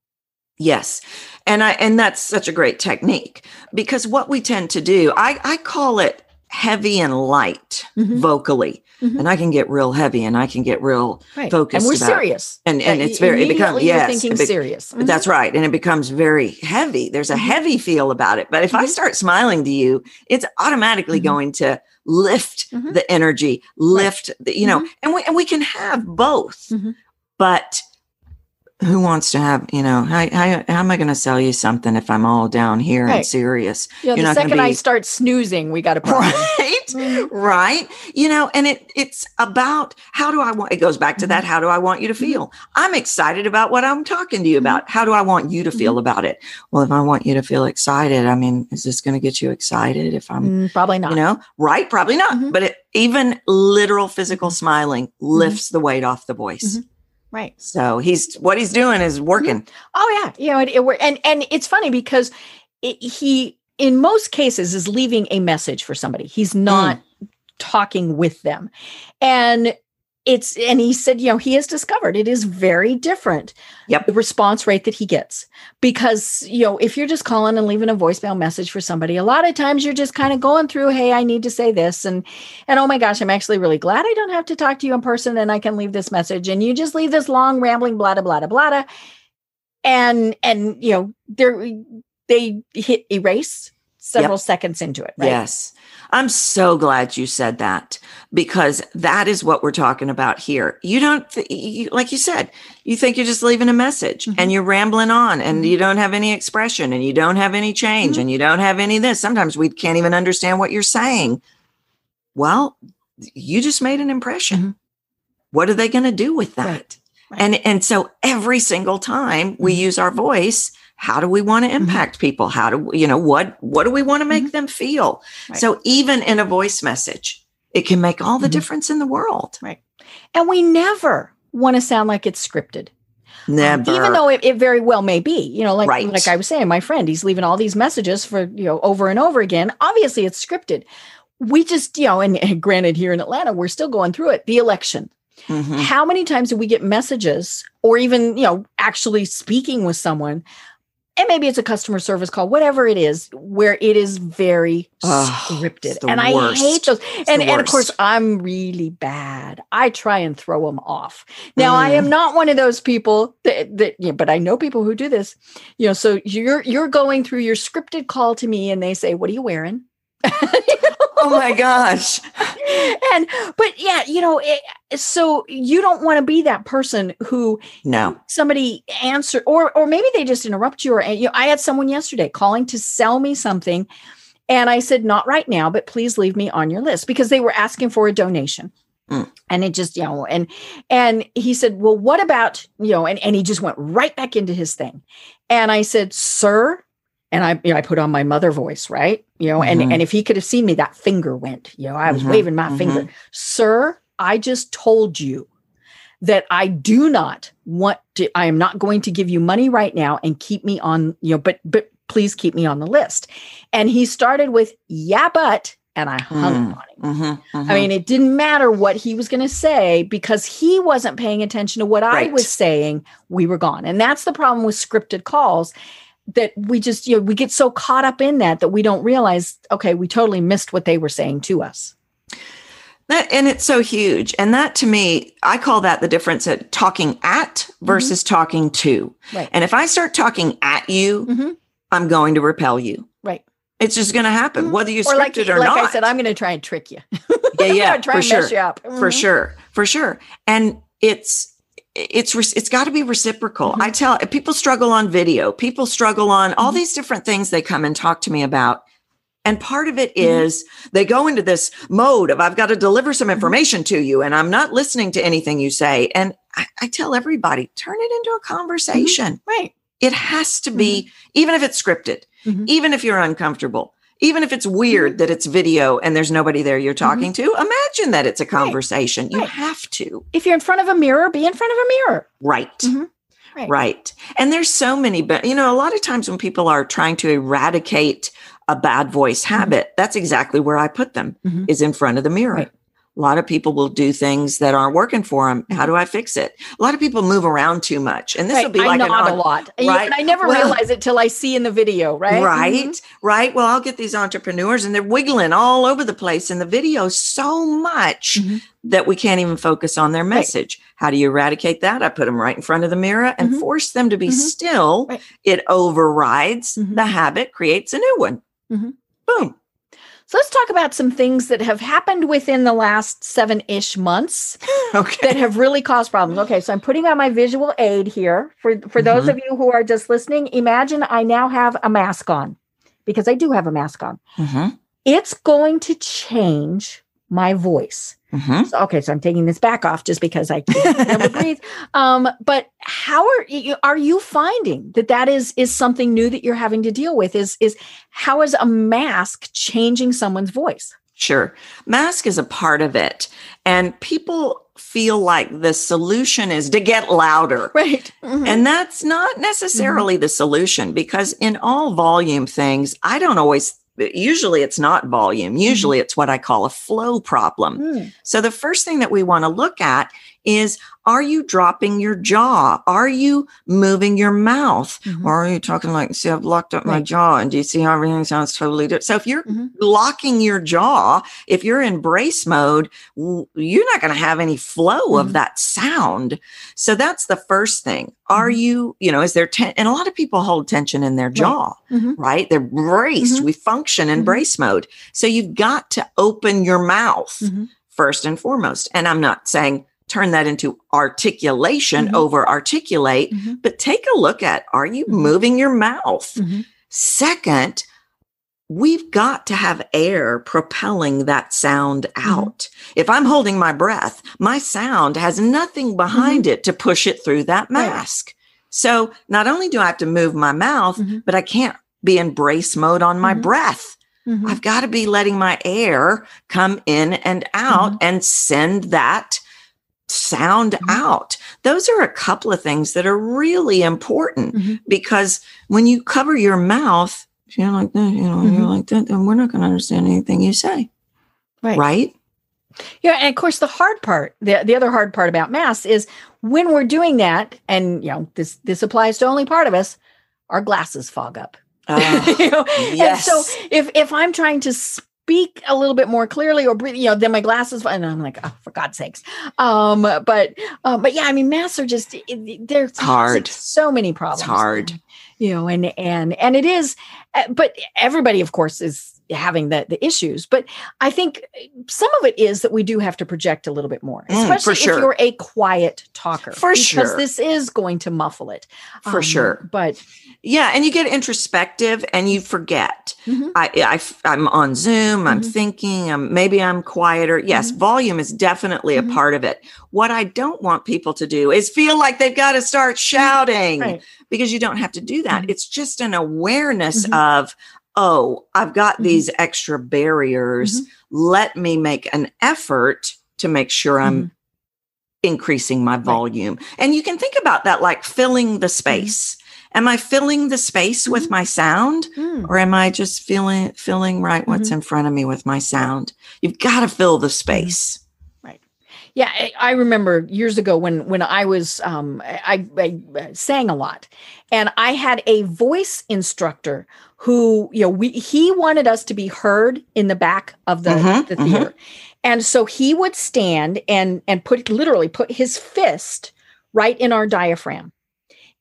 Yes. And I and that's such a great technique, because what we tend to do, I, I call it heavy and light mm-hmm. vocally. Mm-hmm. And I can get real heavy and I can get real right. focused. And we're about, serious. And and it's very, it becomes, yes. You're thinking be, serious. Mm-hmm. That's right. And it becomes very heavy. There's a mm-hmm. heavy feel about it. But if mm-hmm. I start smiling to you, it's automatically mm-hmm. going to lift mm-hmm. the energy, lift, right. the, you know, mm-hmm. and we and we can have both. Mm-hmm. But who wants to have, you know, how, how, how am I going to sell you something if I'm all down here right. and serious? Yeah, you know, the second be... I start snoozing, we got a problem. Right, mm-hmm. right. You know, and it it's about how do I want, it goes back to mm-hmm. that, how do I want you to feel? Mm-hmm. I'm excited about what I'm talking to you about. Mm-hmm. How do I want you to feel mm-hmm. about it? Well, if I want you to feel excited, I mean, is this going to get you excited if I'm? Mm, probably not. You know, right? Probably not. Mm-hmm. But it, even literal physical smiling lifts mm-hmm. the weight off the voice. Mm-hmm. Right. So he's, what he's doing is working. Oh yeah. You know, it, it, and, and it's funny because it, he, in most cases is leaving a message for somebody. He's not mm. talking with them. And it's, and he said, you know, he has discovered it is very different. Yep. The response rate that he gets, because, you know, if you're just calling and leaving a voicemail message for somebody, a lot of times you're just kind of going through, hey, I need to say this. And, and oh my gosh, I'm actually really glad I don't have to talk to you in person and I can leave this message. And you just leave this long rambling, blah, blah, blah, blah. And, and, you know, they're, they hit erase several yep. seconds into it. Right? Yes. I'm so glad you said that, because that is what we're talking about here. You don't, th- you, like you said, you think you're just leaving a message mm-hmm. and you're rambling on and mm-hmm. you don't have any expression and you don't have any change mm-hmm. and you don't have any of this. Sometimes we can't even understand what you're saying. Well, you just made an impression. Mm-hmm. What are they going to do with that? Right. Right. And, and so every single time mm-hmm. we use our voice, how do we want to impact mm-hmm. people? How do we, you know, what, what do we want to make mm-hmm. them feel? Right. So even in a voice message, it can make all the mm-hmm. difference in the world. Right. And we never want to sound like it's scripted. Never. Um, even though it, it very well may be, you know, like, right. like I was saying, my friend, he's leaving all these messages for, you know, over and over again. Obviously it's scripted. We just, you know, and, and granted here in Atlanta, we're still going through it. The election. Mm-hmm. How many times do we get messages or even, you know, actually speaking with someone? And maybe it's a customer service call, whatever it is, where it is very oh, scripted. And I worst. hate those. It's and and of course, I'm really bad. I try and throw them off. Now, mm. I am not one of those people that, that you know, but I know people who do this. You know, so you're you're going through your scripted call to me and they say, "What are you wearing?" You know? Oh my gosh. And, but yeah, you know, it, so you don't want to be that person who no. somebody answered, or, or maybe they just interrupt you. Or, you know, I had someone yesterday calling to sell me something. And I said, not right now, but please leave me on your list, because they were asking for a donation. Mm. And it just, you know, and, and he said, well, what about, you know, and, and he just went right back into his thing. And I said, sir, and I, you know, I put on my mother voice, right? You know, mm-hmm. and, and if he could have seen me, that finger went, you know, I was mm-hmm. waving my mm-hmm. finger, sir, I just told you that I do not want to, I am not going to give you money right now and keep me on, you know, but, but please keep me on the list. And he started with, yeah, but, and I hung mm, up on him. Mm-hmm, mm-hmm. I mean, it didn't matter what he was going to say because he wasn't paying attention to what right. I was saying. We were gone. And that's the problem with scripted calls, that we just, you know, we get so caught up in that, that we don't realize, okay, we totally missed what they were saying to us. That, and it's so huge. And that to me, I call that the difference at talking at versus mm-hmm. talking to. Right. And if I start talking at you, mm-hmm. I'm going to repel you. Right. It's just going to happen, mm-hmm. whether you script or like, it or like not. Like I said, I'm going to try and trick you. yeah, yeah, I'm try for and sure. Mess you up. Mm-hmm. For sure, for sure. And it's it's it's got to be reciprocal. Mm-hmm. I tell people struggle on video. People struggle on all mm-hmm. these different things. They come and talk to me about. And part of it is mm-hmm. they go into this mode of I've got to deliver some information mm-hmm. to you and I'm not listening to anything you say. And I, I tell everybody, turn it into a conversation. Mm-hmm. Right. It has to be, mm-hmm. even if it's scripted, mm-hmm. even if you're uncomfortable, even if it's weird mm-hmm. that it's video and there's nobody there you're talking mm-hmm. to, imagine that it's a conversation. Right. You right. have to. If you're in front of a mirror, be in front of a mirror. Right. Mm-hmm. Right. Right. And there's so many, but you know, a lot of times when people are trying to eradicate a bad voice habit, that's exactly where I put them, mm-hmm. is in front of the mirror. Right. A lot of people will do things that aren't working for them. How do I fix it? A lot of people move around too much. And this right. will be I like nod an on, a lot. Right? And I never well, realize it till I see in the video, right? Right, mm-hmm. right. Well, I'll get these entrepreneurs and they're wiggling all over the place in the video so much mm-hmm. that we can't even focus on their message. Right. How do you eradicate that? I put them right in front of the mirror and mm-hmm. force them to be mm-hmm. still. Right. It overrides mm-hmm. the habit, creates a new one. Mm-hmm. Boom. So let's talk about some things that have happened within the last seven-ish months okay. that have really caused problems. Okay, so I'm putting on my visual aid here. For, for mm-hmm. those of you who are just listening, imagine I now have a mask on, because I do have a mask on. Mm-hmm. It's going to change my voice. Mm-hmm. So, okay, so I'm taking this back off just because I can't breathe. Um, but how are you, are you finding that that is is something new that you're having to deal with? Is is how is a mask changing someone's voice? Sure, mask is a part of it, and people feel like the solution is to get louder, right? Mm-hmm. And that's not necessarily mm-hmm. the solution, because in all volume things, I don't always. Usually it's not volume. Usually mm-hmm. it's what I call a flow problem. Mm. So the first thing that we want to look at is, are you dropping your jaw? Are you moving your mouth? Mm-hmm. Or are you talking like, see, I've locked up right. my jaw and do you see how everything sounds totally different? So if you're mm-hmm. locking your jaw, if you're in brace mode, you're not going to have any flow mm-hmm. of that sound. So that's the first thing. Are mm-hmm. you, you know, is there, ten- and a lot of people hold tension in their jaw, right? Mm-hmm. right? They're braced. Mm-hmm. We function in mm-hmm. brace mode. So you've got to open your mouth mm-hmm. first and foremost. And I'm not saying turn that into articulation, mm-hmm. over articulate, mm-hmm. but take a look at, are you mm-hmm. moving your mouth? Mm-hmm. Second, we've got to have air propelling that sound out. Mm-hmm. If I'm holding my breath, my sound has nothing behind mm-hmm. it to push it through that mask. Right. So not only do I have to move my mouth, mm-hmm. but I can't be in brace mode on my mm-hmm. breath. Mm-hmm. I've got to be letting my air come in and out mm-hmm. and send that sound mm-hmm. out. Those are a couple of things that are really important mm-hmm. because when you cover your mouth, you're like that, you know, mm-hmm. you're like that, and we're not going to understand anything you say. Right. Right. Yeah. And of course, the hard part, the, the other hard part about masks is when we're doing that, and you know, this, this applies to only part of us, our glasses fog up. Uh, you know? Yes. And so if, if I'm trying to sp- speak a little bit more clearly or breathe, you know, then my glasses, and I'm like, oh, for God's sakes. Um, but, uh, but yeah, I mean, masks are just, they're hard. Like so many problems. It's hard. You know, and, and, and it is, but everybody of course is having the, the issues, but I think some of it is that we do have to project a little bit more, especially mm, sure. if you're a quiet talker, for because sure. because this is going to muffle it. For um, sure. But yeah. And you get introspective and you forget. Mm-hmm. I, I, I'm on Zoom. I'm mm-hmm. thinking I'm, maybe I'm quieter. Yes. Mm-hmm. Volume is definitely mm-hmm. a part of it. What I don't want people to do is feel like they've got to start shouting right. because you don't have to do that. Mm-hmm. It's just an awareness mm-hmm. of, oh, I've got mm-hmm. these extra barriers. Mm-hmm. Let me make an effort to make sure I'm mm-hmm. increasing my volume. Right. And you can think about that like filling the space. Mm-hmm. Am I filling the space mm-hmm. with my sound mm-hmm. or am I just feeling, filling right mm-hmm. what's in front of me with my sound? You've got to fill the space. Right. Yeah. I, I remember years ago when, when I was, um, I, I sang a lot and I had a voice instructor who, you know, we, he wanted us to be heard in the back of the, mm-hmm. the theater. Mm-hmm. And so he would stand and, and put literally put his fist right in our diaphragm.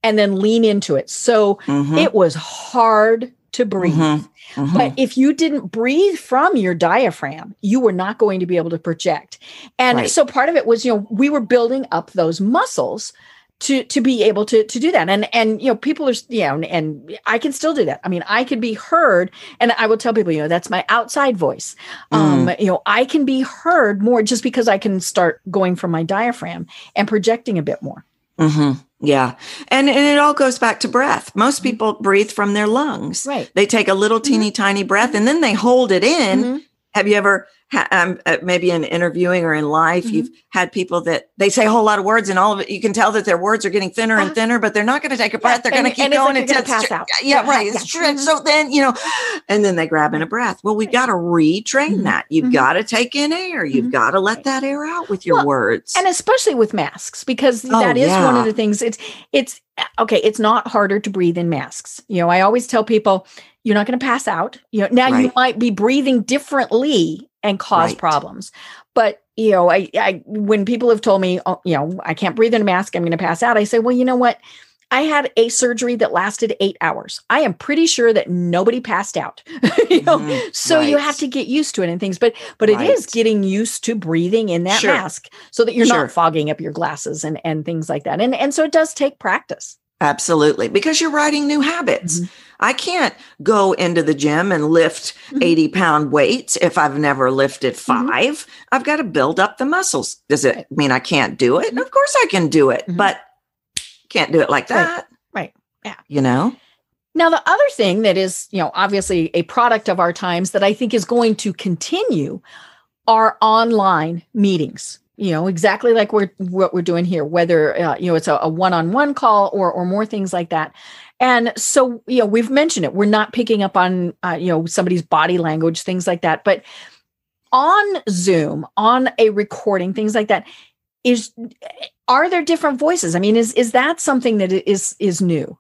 And then lean into it. So mm-hmm. it was hard to breathe. Mm-hmm. Mm-hmm. But if you didn't breathe from your diaphragm, you were not going to be able to project. And right. so part of it was, you know, we were building up those muscles to to be able to to do that. And, and you know, people are, you know, and, and I can still do that. I mean, I can be heard. And I will tell people, you know, that's my outside voice. Mm-hmm. Um, you know, I can be heard more just because I can start going from my diaphragm and projecting a bit more. Mm-hmm. Yeah. And and it all goes back to breath. Most people breathe from their lungs. Right. They take a little teeny mm-hmm. tiny breath and then they hold it in. Mm-hmm. Have you ever, um, maybe in interviewing or in life, mm-hmm. you've had people that they say a whole lot of words and all of it, you can tell that their words are getting thinner and thinner, but they're not going to take a breath. They're going to keep going until it's pass out. Yeah, right. It's true. So then, you know, and then they grab in a breath. Well, we've got to retrain that. You've got to take in air. You've got to let that air out with your words. And especially with masks, because that is one of the things. It's, it's, okay, it's not harder to breathe in masks. You know, I always tell people, you're not going to pass out. You know, now right. you might be breathing differently and cause right. problems. But, you know, I, I, when people have told me, oh, you know, I can't breathe in a mask, I'm going to pass out. I say, well, you know what? I had a surgery that lasted eight hours. I am pretty sure that nobody passed out. you know? mm-hmm. So right. you have to get used to it and things, but, but right. it is getting used to breathing in that sure. mask so that you're sure. not fogging up your glasses and, and things like that. And, and so it does take practice. Absolutely. Because you're writing new habits. Mm-hmm. I can't go into the gym and lift mm-hmm. eighty pound weights if I've never lifted five. Mm-hmm. I've got to build up the muscles. Does it right. mean I can't do it? Mm-hmm. Of course I can do it, mm-hmm. but can't do it like that. Right. right. Yeah. You know? Now, the other thing that is, you know, obviously a product of our times that I think is going to continue are online meetings. You know, exactly like we're what we're doing here, whether, uh, you know, it's a, a one-on-one call or or more things like that. And so, you know, we've mentioned it. We're not picking up on, uh, you know, somebody's body language, things like that. But on Zoom, on a recording, things like that, is are there different voices? I mean, is is that something that is is new?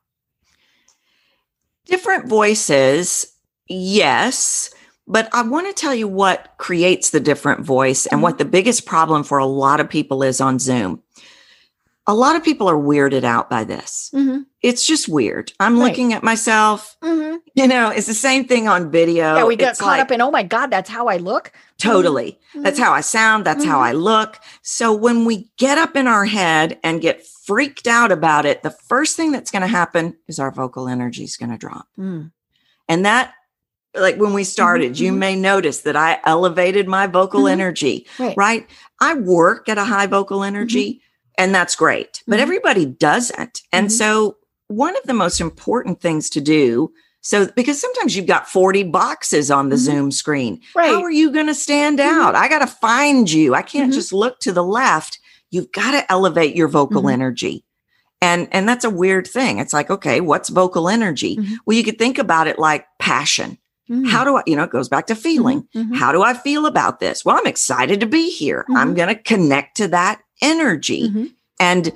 Different voices, yes. But I want to tell you what creates the different voice and what the biggest problem for a lot of people is on Zoom. A lot of people are weirded out by this. Mm-hmm. It's just weird. I'm right. looking at myself. Mm-hmm. You know, it's the same thing on video. Yeah, we got it's caught like, up in, oh my God, that's how I look. Totally. Mm-hmm. That's how I sound. That's mm-hmm. how I look. So when we get up in our head and get freaked out about it, the first thing that's going to happen is our vocal energy is going to drop. Mm. And that like when we started, mm-hmm. you may notice that I elevated my vocal mm-hmm. energy, right. right? I work at a high vocal energy mm-hmm. and that's great, mm-hmm. but everybody doesn't. And mm-hmm. so one of the most important things to do, so because sometimes you've got forty boxes on the mm-hmm. Zoom screen, right. how are you going to stand mm-hmm. out? I got to find you. I can't mm-hmm. just look to the left. You've got to elevate your vocal mm-hmm. energy. And, and that's a weird thing. It's like, okay, what's vocal energy? Mm-hmm. Well, you could think about it like passion. Mm-hmm. How do I, you know, it goes back to feeling. Mm-hmm. How do I feel about this? Well, I'm excited to be here. Mm-hmm. I'm going to connect to that energy. Mm-hmm. And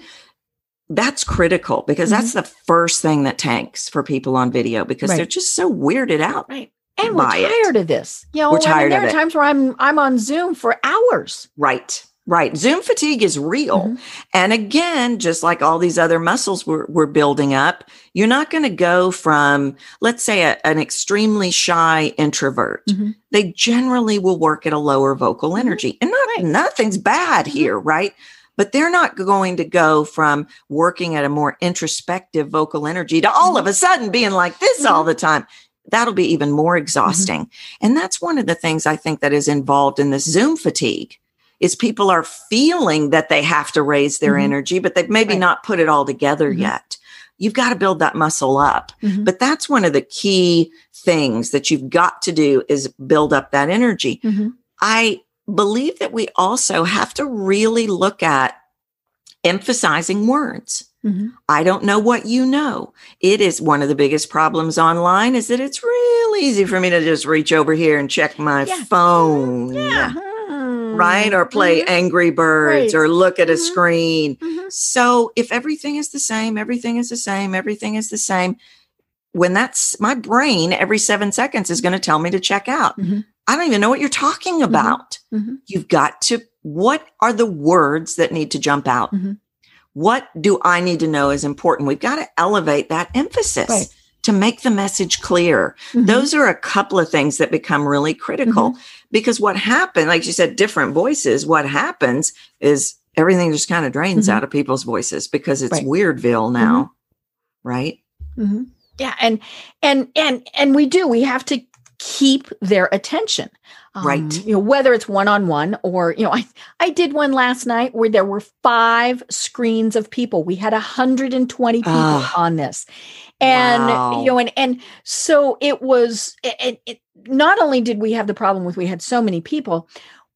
that's critical because mm-hmm. that's the first thing that tanks for people on video because right. they're just so weirded out. Right. And we're tired it. of this. You know, we're tired I mean, there of are it. times where I'm, I'm on Zoom for hours. Right. Right. Zoom fatigue is real. Mm-hmm. And again, just like all these other muscles we're, we're building up, you're not going to go from, let's say, a, an extremely shy introvert. Mm-hmm. They generally will work at a lower vocal energy. Mm-hmm. And not, right. nothing's bad mm-hmm. here, right? But they're not going to go from working at a more introspective vocal energy to all mm-hmm. of a sudden being like this mm-hmm. all the time. That'll be even more exhausting. Mm-hmm. And that's one of the things I think that is involved in this Zoom fatigue. Is people are feeling that they have to raise their mm-hmm. energy, but they've maybe right. not put it all together mm-hmm. yet. You've got to build that muscle up. Mm-hmm. But that's one of the key things that you've got to do is build up that energy. Mm-hmm. I believe that we also have to really look at emphasizing words. Mm-hmm. I don't know what you know. It is one of the biggest problems online is that it's real easy for me to just reach over here and check my yeah. phone. Yeah. Right? Or play mm-hmm. Angry Birds right. or look at a mm-hmm. screen. Mm-hmm. So if everything is the same, everything is the same, everything is the same, when that's my brain every seven seconds is going to tell me to check out. Mm-hmm. I don't even know what you're talking about. Mm-hmm. You've got to, what are the words that need to jump out? Mm-hmm. What do I need to know is important? We've got to elevate that emphasis right. to make the message clear. Mm-hmm. Those are a couple of things that become really critical mm-hmm. because what happened, like you said, different voices, what happens is everything just kind of drains mm-hmm. out of people's voices because it's right. Weirdville now. Mm-hmm. Right. Mm-hmm. Yeah. And, and, and, and we do, we have to keep their attention. Um, right. You know, whether it's one-on-one or, you know, I, I did one last night where there were five screens of people. We had one hundred twenty people uh, on this. And, wow. you know, and, and so it was, it, it, not only did we have the problem with, we had so many people,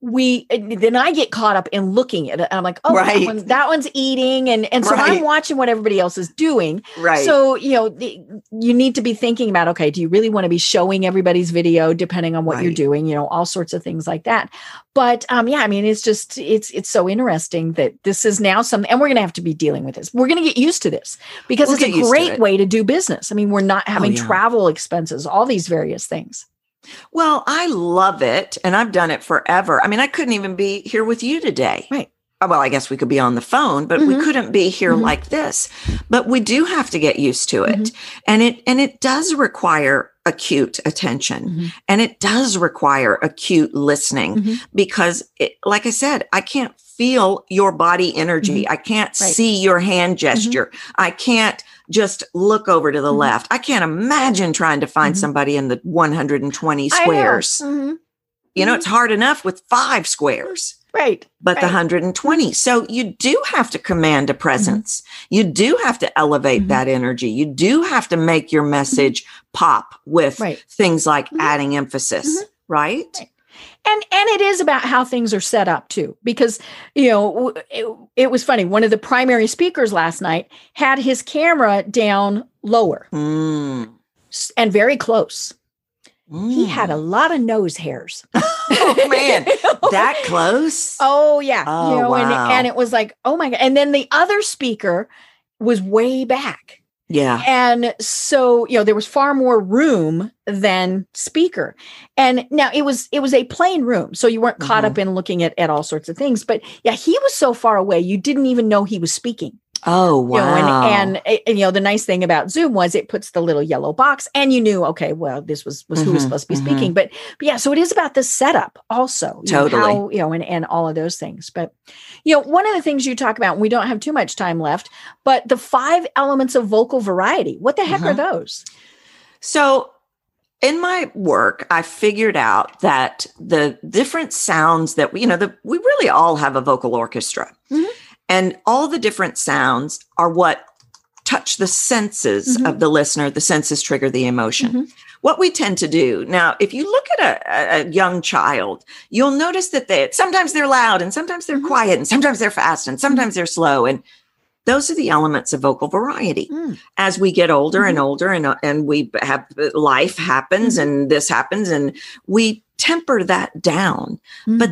we, then I get caught up in looking at it. I'm like, oh, right. that, one's, that one's eating. And, and so right. I'm watching what everybody else is doing. Right. So, you know, the, you need to be thinking about, okay, do you really want to be showing everybody's video depending on what right. you're doing, you know, all sorts of things like that. But um, yeah, I mean, it's just, it's, it's so interesting that this is now something, and we're going to have to be dealing with this. We're going to get used to this because we'll it's a great way to do business. I mean, we're not having oh, yeah. travel expenses, all these various things. Well, I love it. And I've done it forever. I mean, I couldn't even be here with you today. Right. Well, I guess we could be on the phone, but mm-hmm. we couldn't be here mm-hmm. like this. But we do have to get used to it. Mm-hmm. And it and it does require acute attention. Mm-hmm. And it does require acute listening mm-hmm. because, it, like I said, I can't feel your body energy. Mm-hmm. I can't right. see your hand gesture. Mm-hmm. I can't just look over to the mm-hmm. left. I can't imagine trying to find mm-hmm. somebody in the one hundred twenty squares. Mm-hmm. You know, mm-hmm. it's hard enough with five squares. Right. But right. the one hundred twenty. So you do have to command a presence. Mm-hmm. You do have to elevate mm-hmm. that energy. You do have to make your message mm-hmm. pop with right. things like mm-hmm. adding emphasis, mm-hmm. right? right. And and it is about how things are set up, too, because, you know, it, it was funny. One of the primary speakers last night had his camera down lower mm. and very close. Mm. He had a lot of nose hairs. Oh, man. That close? Oh, yeah. Oh, you know, wow. and, and it was like, oh, my God. And then the other speaker was way back. Yeah. And so, you know, there was far more room than speaker. And now it was, it was a plain room. So you weren't caught mm-hmm. up in looking at, at all sorts of things, but yeah, he was so far away. You didn't even know he was speaking. Oh, wow. You know, and, and, and, you know, the nice thing about Zoom was it puts the little yellow box and you knew, okay, well, this was, was mm-hmm, who was supposed to be mm-hmm. speaking, but, but yeah, so it is about the setup also. Totally. You know, how, you know, and, and all of those things, but you know, one of the things you talk about, and we don't have too much time left, but the five elements of vocal variety, what the heck mm-hmm. are those? So in my work, I figured out that the different sounds that we, you know, the, we really all have a vocal orchestra. Mm-hmm. And all the different sounds are what touch the senses mm-hmm. of the listener. The senses trigger the emotion. Mm-hmm. What we tend to do now, if you look at a, a young child, you'll notice that they sometimes they're loud and sometimes they're mm-hmm. quiet and sometimes they're fast and sometimes mm-hmm. they're slow. And those are the elements of vocal variety. Mm. As we get older mm-hmm. and older and, and we have life happens mm-hmm. and this happens and we temper that down. Mm-hmm. But,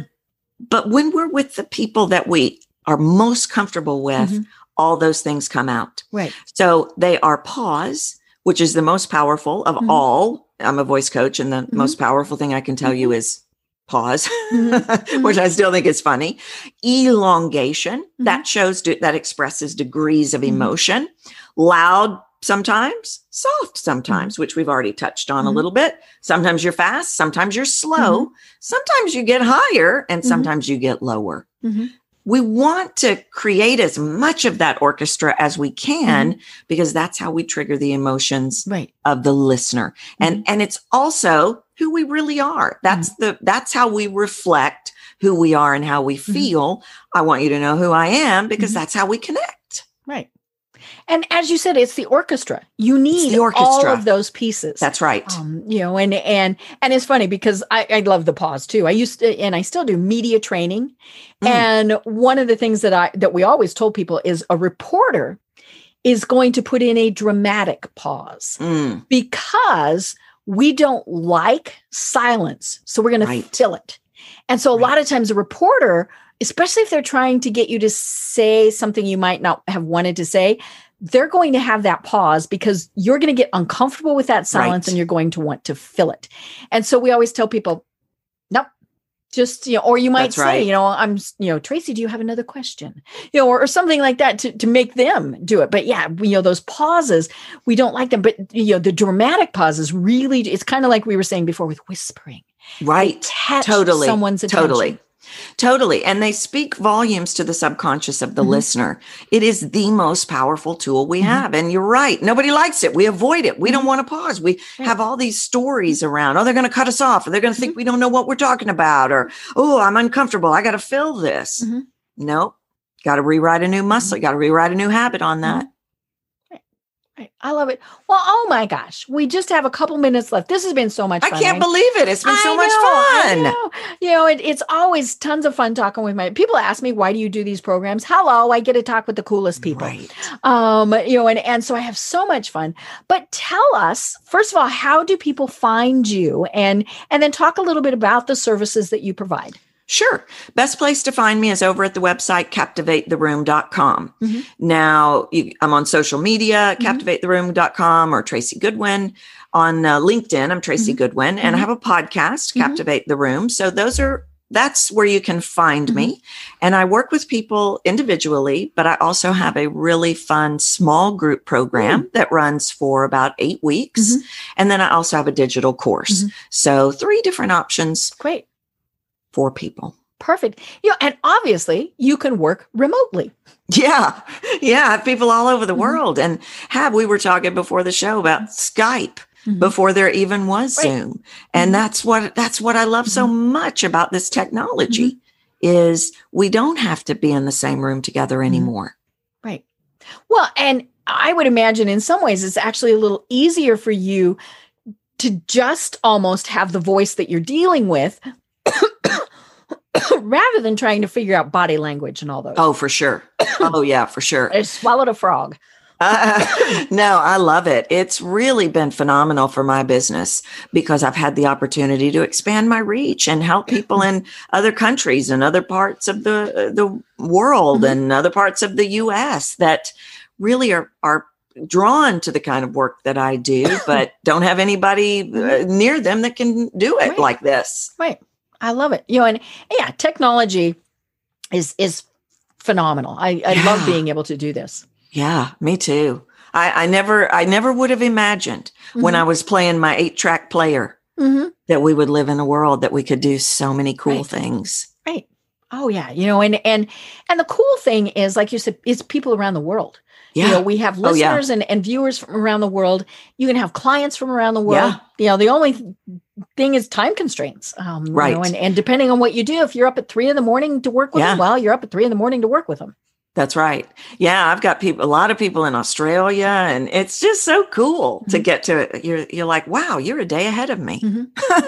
but when we're with the people that we are most comfortable with, mm-hmm. all those things come out. Right. So they are pause, which is the most powerful of mm-hmm. all. I'm a voice coach, and the mm-hmm. most powerful thing I can tell mm-hmm. you is pause, mm-hmm. which I still think is funny. Elongation, mm-hmm. that shows, that expresses degrees of emotion. Mm-hmm. Loud sometimes, soft sometimes, mm-hmm. which we've already touched on mm-hmm. a little bit. Sometimes you're fast, sometimes you're slow, mm-hmm. sometimes you get higher, and sometimes mm-hmm. you get lower. Mm-hmm. We want to create as much of that orchestra as we can mm-hmm. because that's how we trigger the emotions right. of the listener. And mm-hmm. and it's also who we really are. That's mm-hmm. the that's how we reflect who we are and how we feel. Mm-hmm. I want you to know who I am because mm-hmm. that's how we connect. Right. And as you said, it's the orchestra. You need orchestra. all of those pieces. That's right. Um, you know, and and and it's funny because I, I love the pause too. I used to, and I still do media training. Mm. And one of the things that I that we always told people is a reporter is going to put in a dramatic pause mm. because we don't like silence. So we're going right. to fill it. And so a right. lot of times a reporter, especially if they're trying to get you to say something you might not have wanted to say, they're going to have that pause because you're going to get uncomfortable with that silence right. and you're going to want to fill it. And so we always tell people, nope, just, you know, or you might That's say, right. you know, I'm, you know, Tracy, do you have another question? You know, or, or something like that to, to make them do it. But yeah, you know, those pauses, we don't like them, but you know, the dramatic pauses really, it's kind of like we were saying before with whispering. Right. Totally. Someone's attention. Totally. Totally. And they speak volumes to the subconscious of the mm-hmm. listener. It is the most powerful tool we mm-hmm. have. And you're right. Nobody likes it. We avoid it. We mm-hmm. don't want to pause. We yeah. have all these stories around. Oh, they're going to cut us off. Or they're going to mm-hmm. think we don't know what we're talking about. Or, oh, I'm uncomfortable. I got to fill this. Mm-hmm. Nope. Got to rewrite a new muscle. Mm-hmm. Got to rewrite a new habit on that. Mm-hmm. I love it. Well, oh my gosh, we just have a couple minutes left. This has been so much fun. I can't believe it. It's been so much fun. You know, it, it's always tons of fun talking with my people. Ask me, why do you do these programs? Hello, I get to talk with the coolest people. Right. Um, you know, and, and so I have so much fun. But tell us, first of all, how do people find you? And and then talk a little bit about the services that you provide. Sure. Best place to find me is over at the website, captivate the room dot com. Mm-hmm. Now, you, I'm on social media, mm-hmm. captivate the room dot com or Tracy Goodwin. On uh, LinkedIn, I'm Tracy mm-hmm. Goodwin, and mm-hmm. I have a podcast, Captivate mm-hmm. the Room. So those are, that's where you can find mm-hmm. me. And I work with people individually, but I also have a really fun small group program mm-hmm. that runs for about eight weeks. Mm-hmm. And then I also have a digital course. Mm-hmm. So three different options. Great. For people. Perfect. You know, and obviously you can work remotely. Yeah. Yeah. I have people all over the mm-hmm. world. And have, we were talking before the show about Skype mm-hmm. before there even was right. Zoom. And mm-hmm. that's what, that's what I love mm-hmm. so much about this technology mm-hmm. is we don't have to be in the same room together anymore. Right. Well, and I would imagine in some ways it's actually a little easier for you to just almost have the voice that you're dealing with rather than trying to figure out body language and all those. Oh, for sure. Oh, yeah, for sure. I swallowed a frog. uh, no, I love it. It's really been phenomenal for my business because I've had the opportunity to expand my reach and help people in other countries and other parts of the the world mm-hmm. and other parts of the U S that really are are drawn to the kind of work that I do, but don't have anybody uh, near them that can do it right. like this. Right. I love it. You know, and yeah, technology is is phenomenal. I, I yeah. love being able to do this. Yeah, me too. I, I never I never would have imagined mm-hmm. when I was playing my eight track player mm-hmm. that we would live in a world that we could do so many cool right. things. Right. Oh yeah. You know, and and and the cool thing is, like you said, it's people around the world. Yeah. You know, we have listeners oh, yeah. and, and viewers from around the world. You can have clients from around the world. Yeah. You know, the only th- thing is time constraints. Um, right. You know, and, and depending on what you do, if you're up at three in the morning to work with yeah. them, well, you're up at three in the morning to work with them. That's right. Yeah. I've got people, a lot of people in Australia, and it's just so cool mm-hmm. to get to, you're, you're like, wow, you're a day ahead of me. Mm-hmm.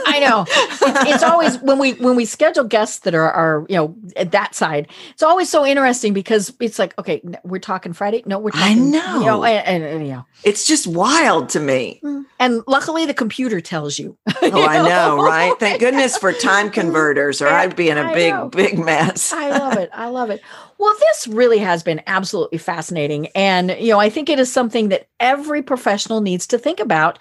I know. It's, it's always when we, when we schedule guests that are, are, you know, at that side, it's always so interesting because it's like, okay, we're talking Friday. No, we're talking, I know. You know, and, and, and, you know. It's just wild to me. And luckily the computer tells you. Oh, you know? I know. Right. Thank goodness for time converters or I'd be in a I big, know. big mess. I love it. I love it. Well, this really has been absolutely fascinating. And, you know, I think it is something that every professional needs to think about,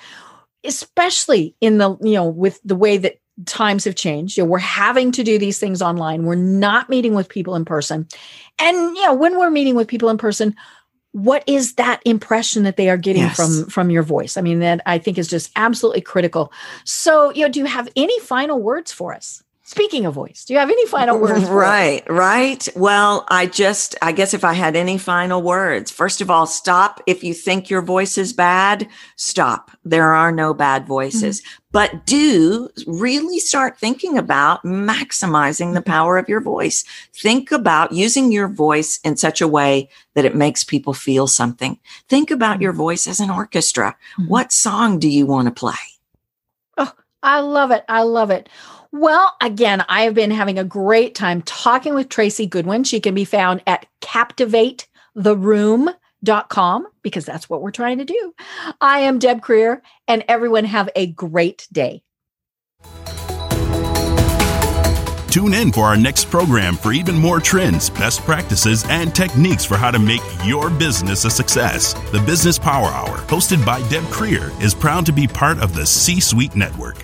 especially in the, you know, with the way that times have changed. You know, we're having to do these things online. We're not meeting with people in person. And, you know, when we're meeting with people in person, what is that impression that they are getting yes. from, from your voice? I mean, that I think is just absolutely critical. So, you know, do you have any final words for us? Speaking of voice, do you have any final words? Right, right. Well, I just, I guess if I had any final words, first of all, stop. If you think your voice is bad, stop. There are no bad voices. Mm-hmm. But do really start thinking about maximizing the power of your voice. Think about using your voice in such a way that it makes people feel something. Think about your voice as an orchestra. Mm-hmm. What song do you want to play? Oh, I love it. I love it. Well, again, I have been having a great time talking with Tracy Goodwin. She can be found at captivate the room dot com because that's what we're trying to do. I am Deb Krier, and everyone have a great day. Tune in for our next program for even more trends, best practices, and techniques for how to make your business a success. The Business Power Hour, hosted by Deb Krier, is proud to be part of the C-Suite Network.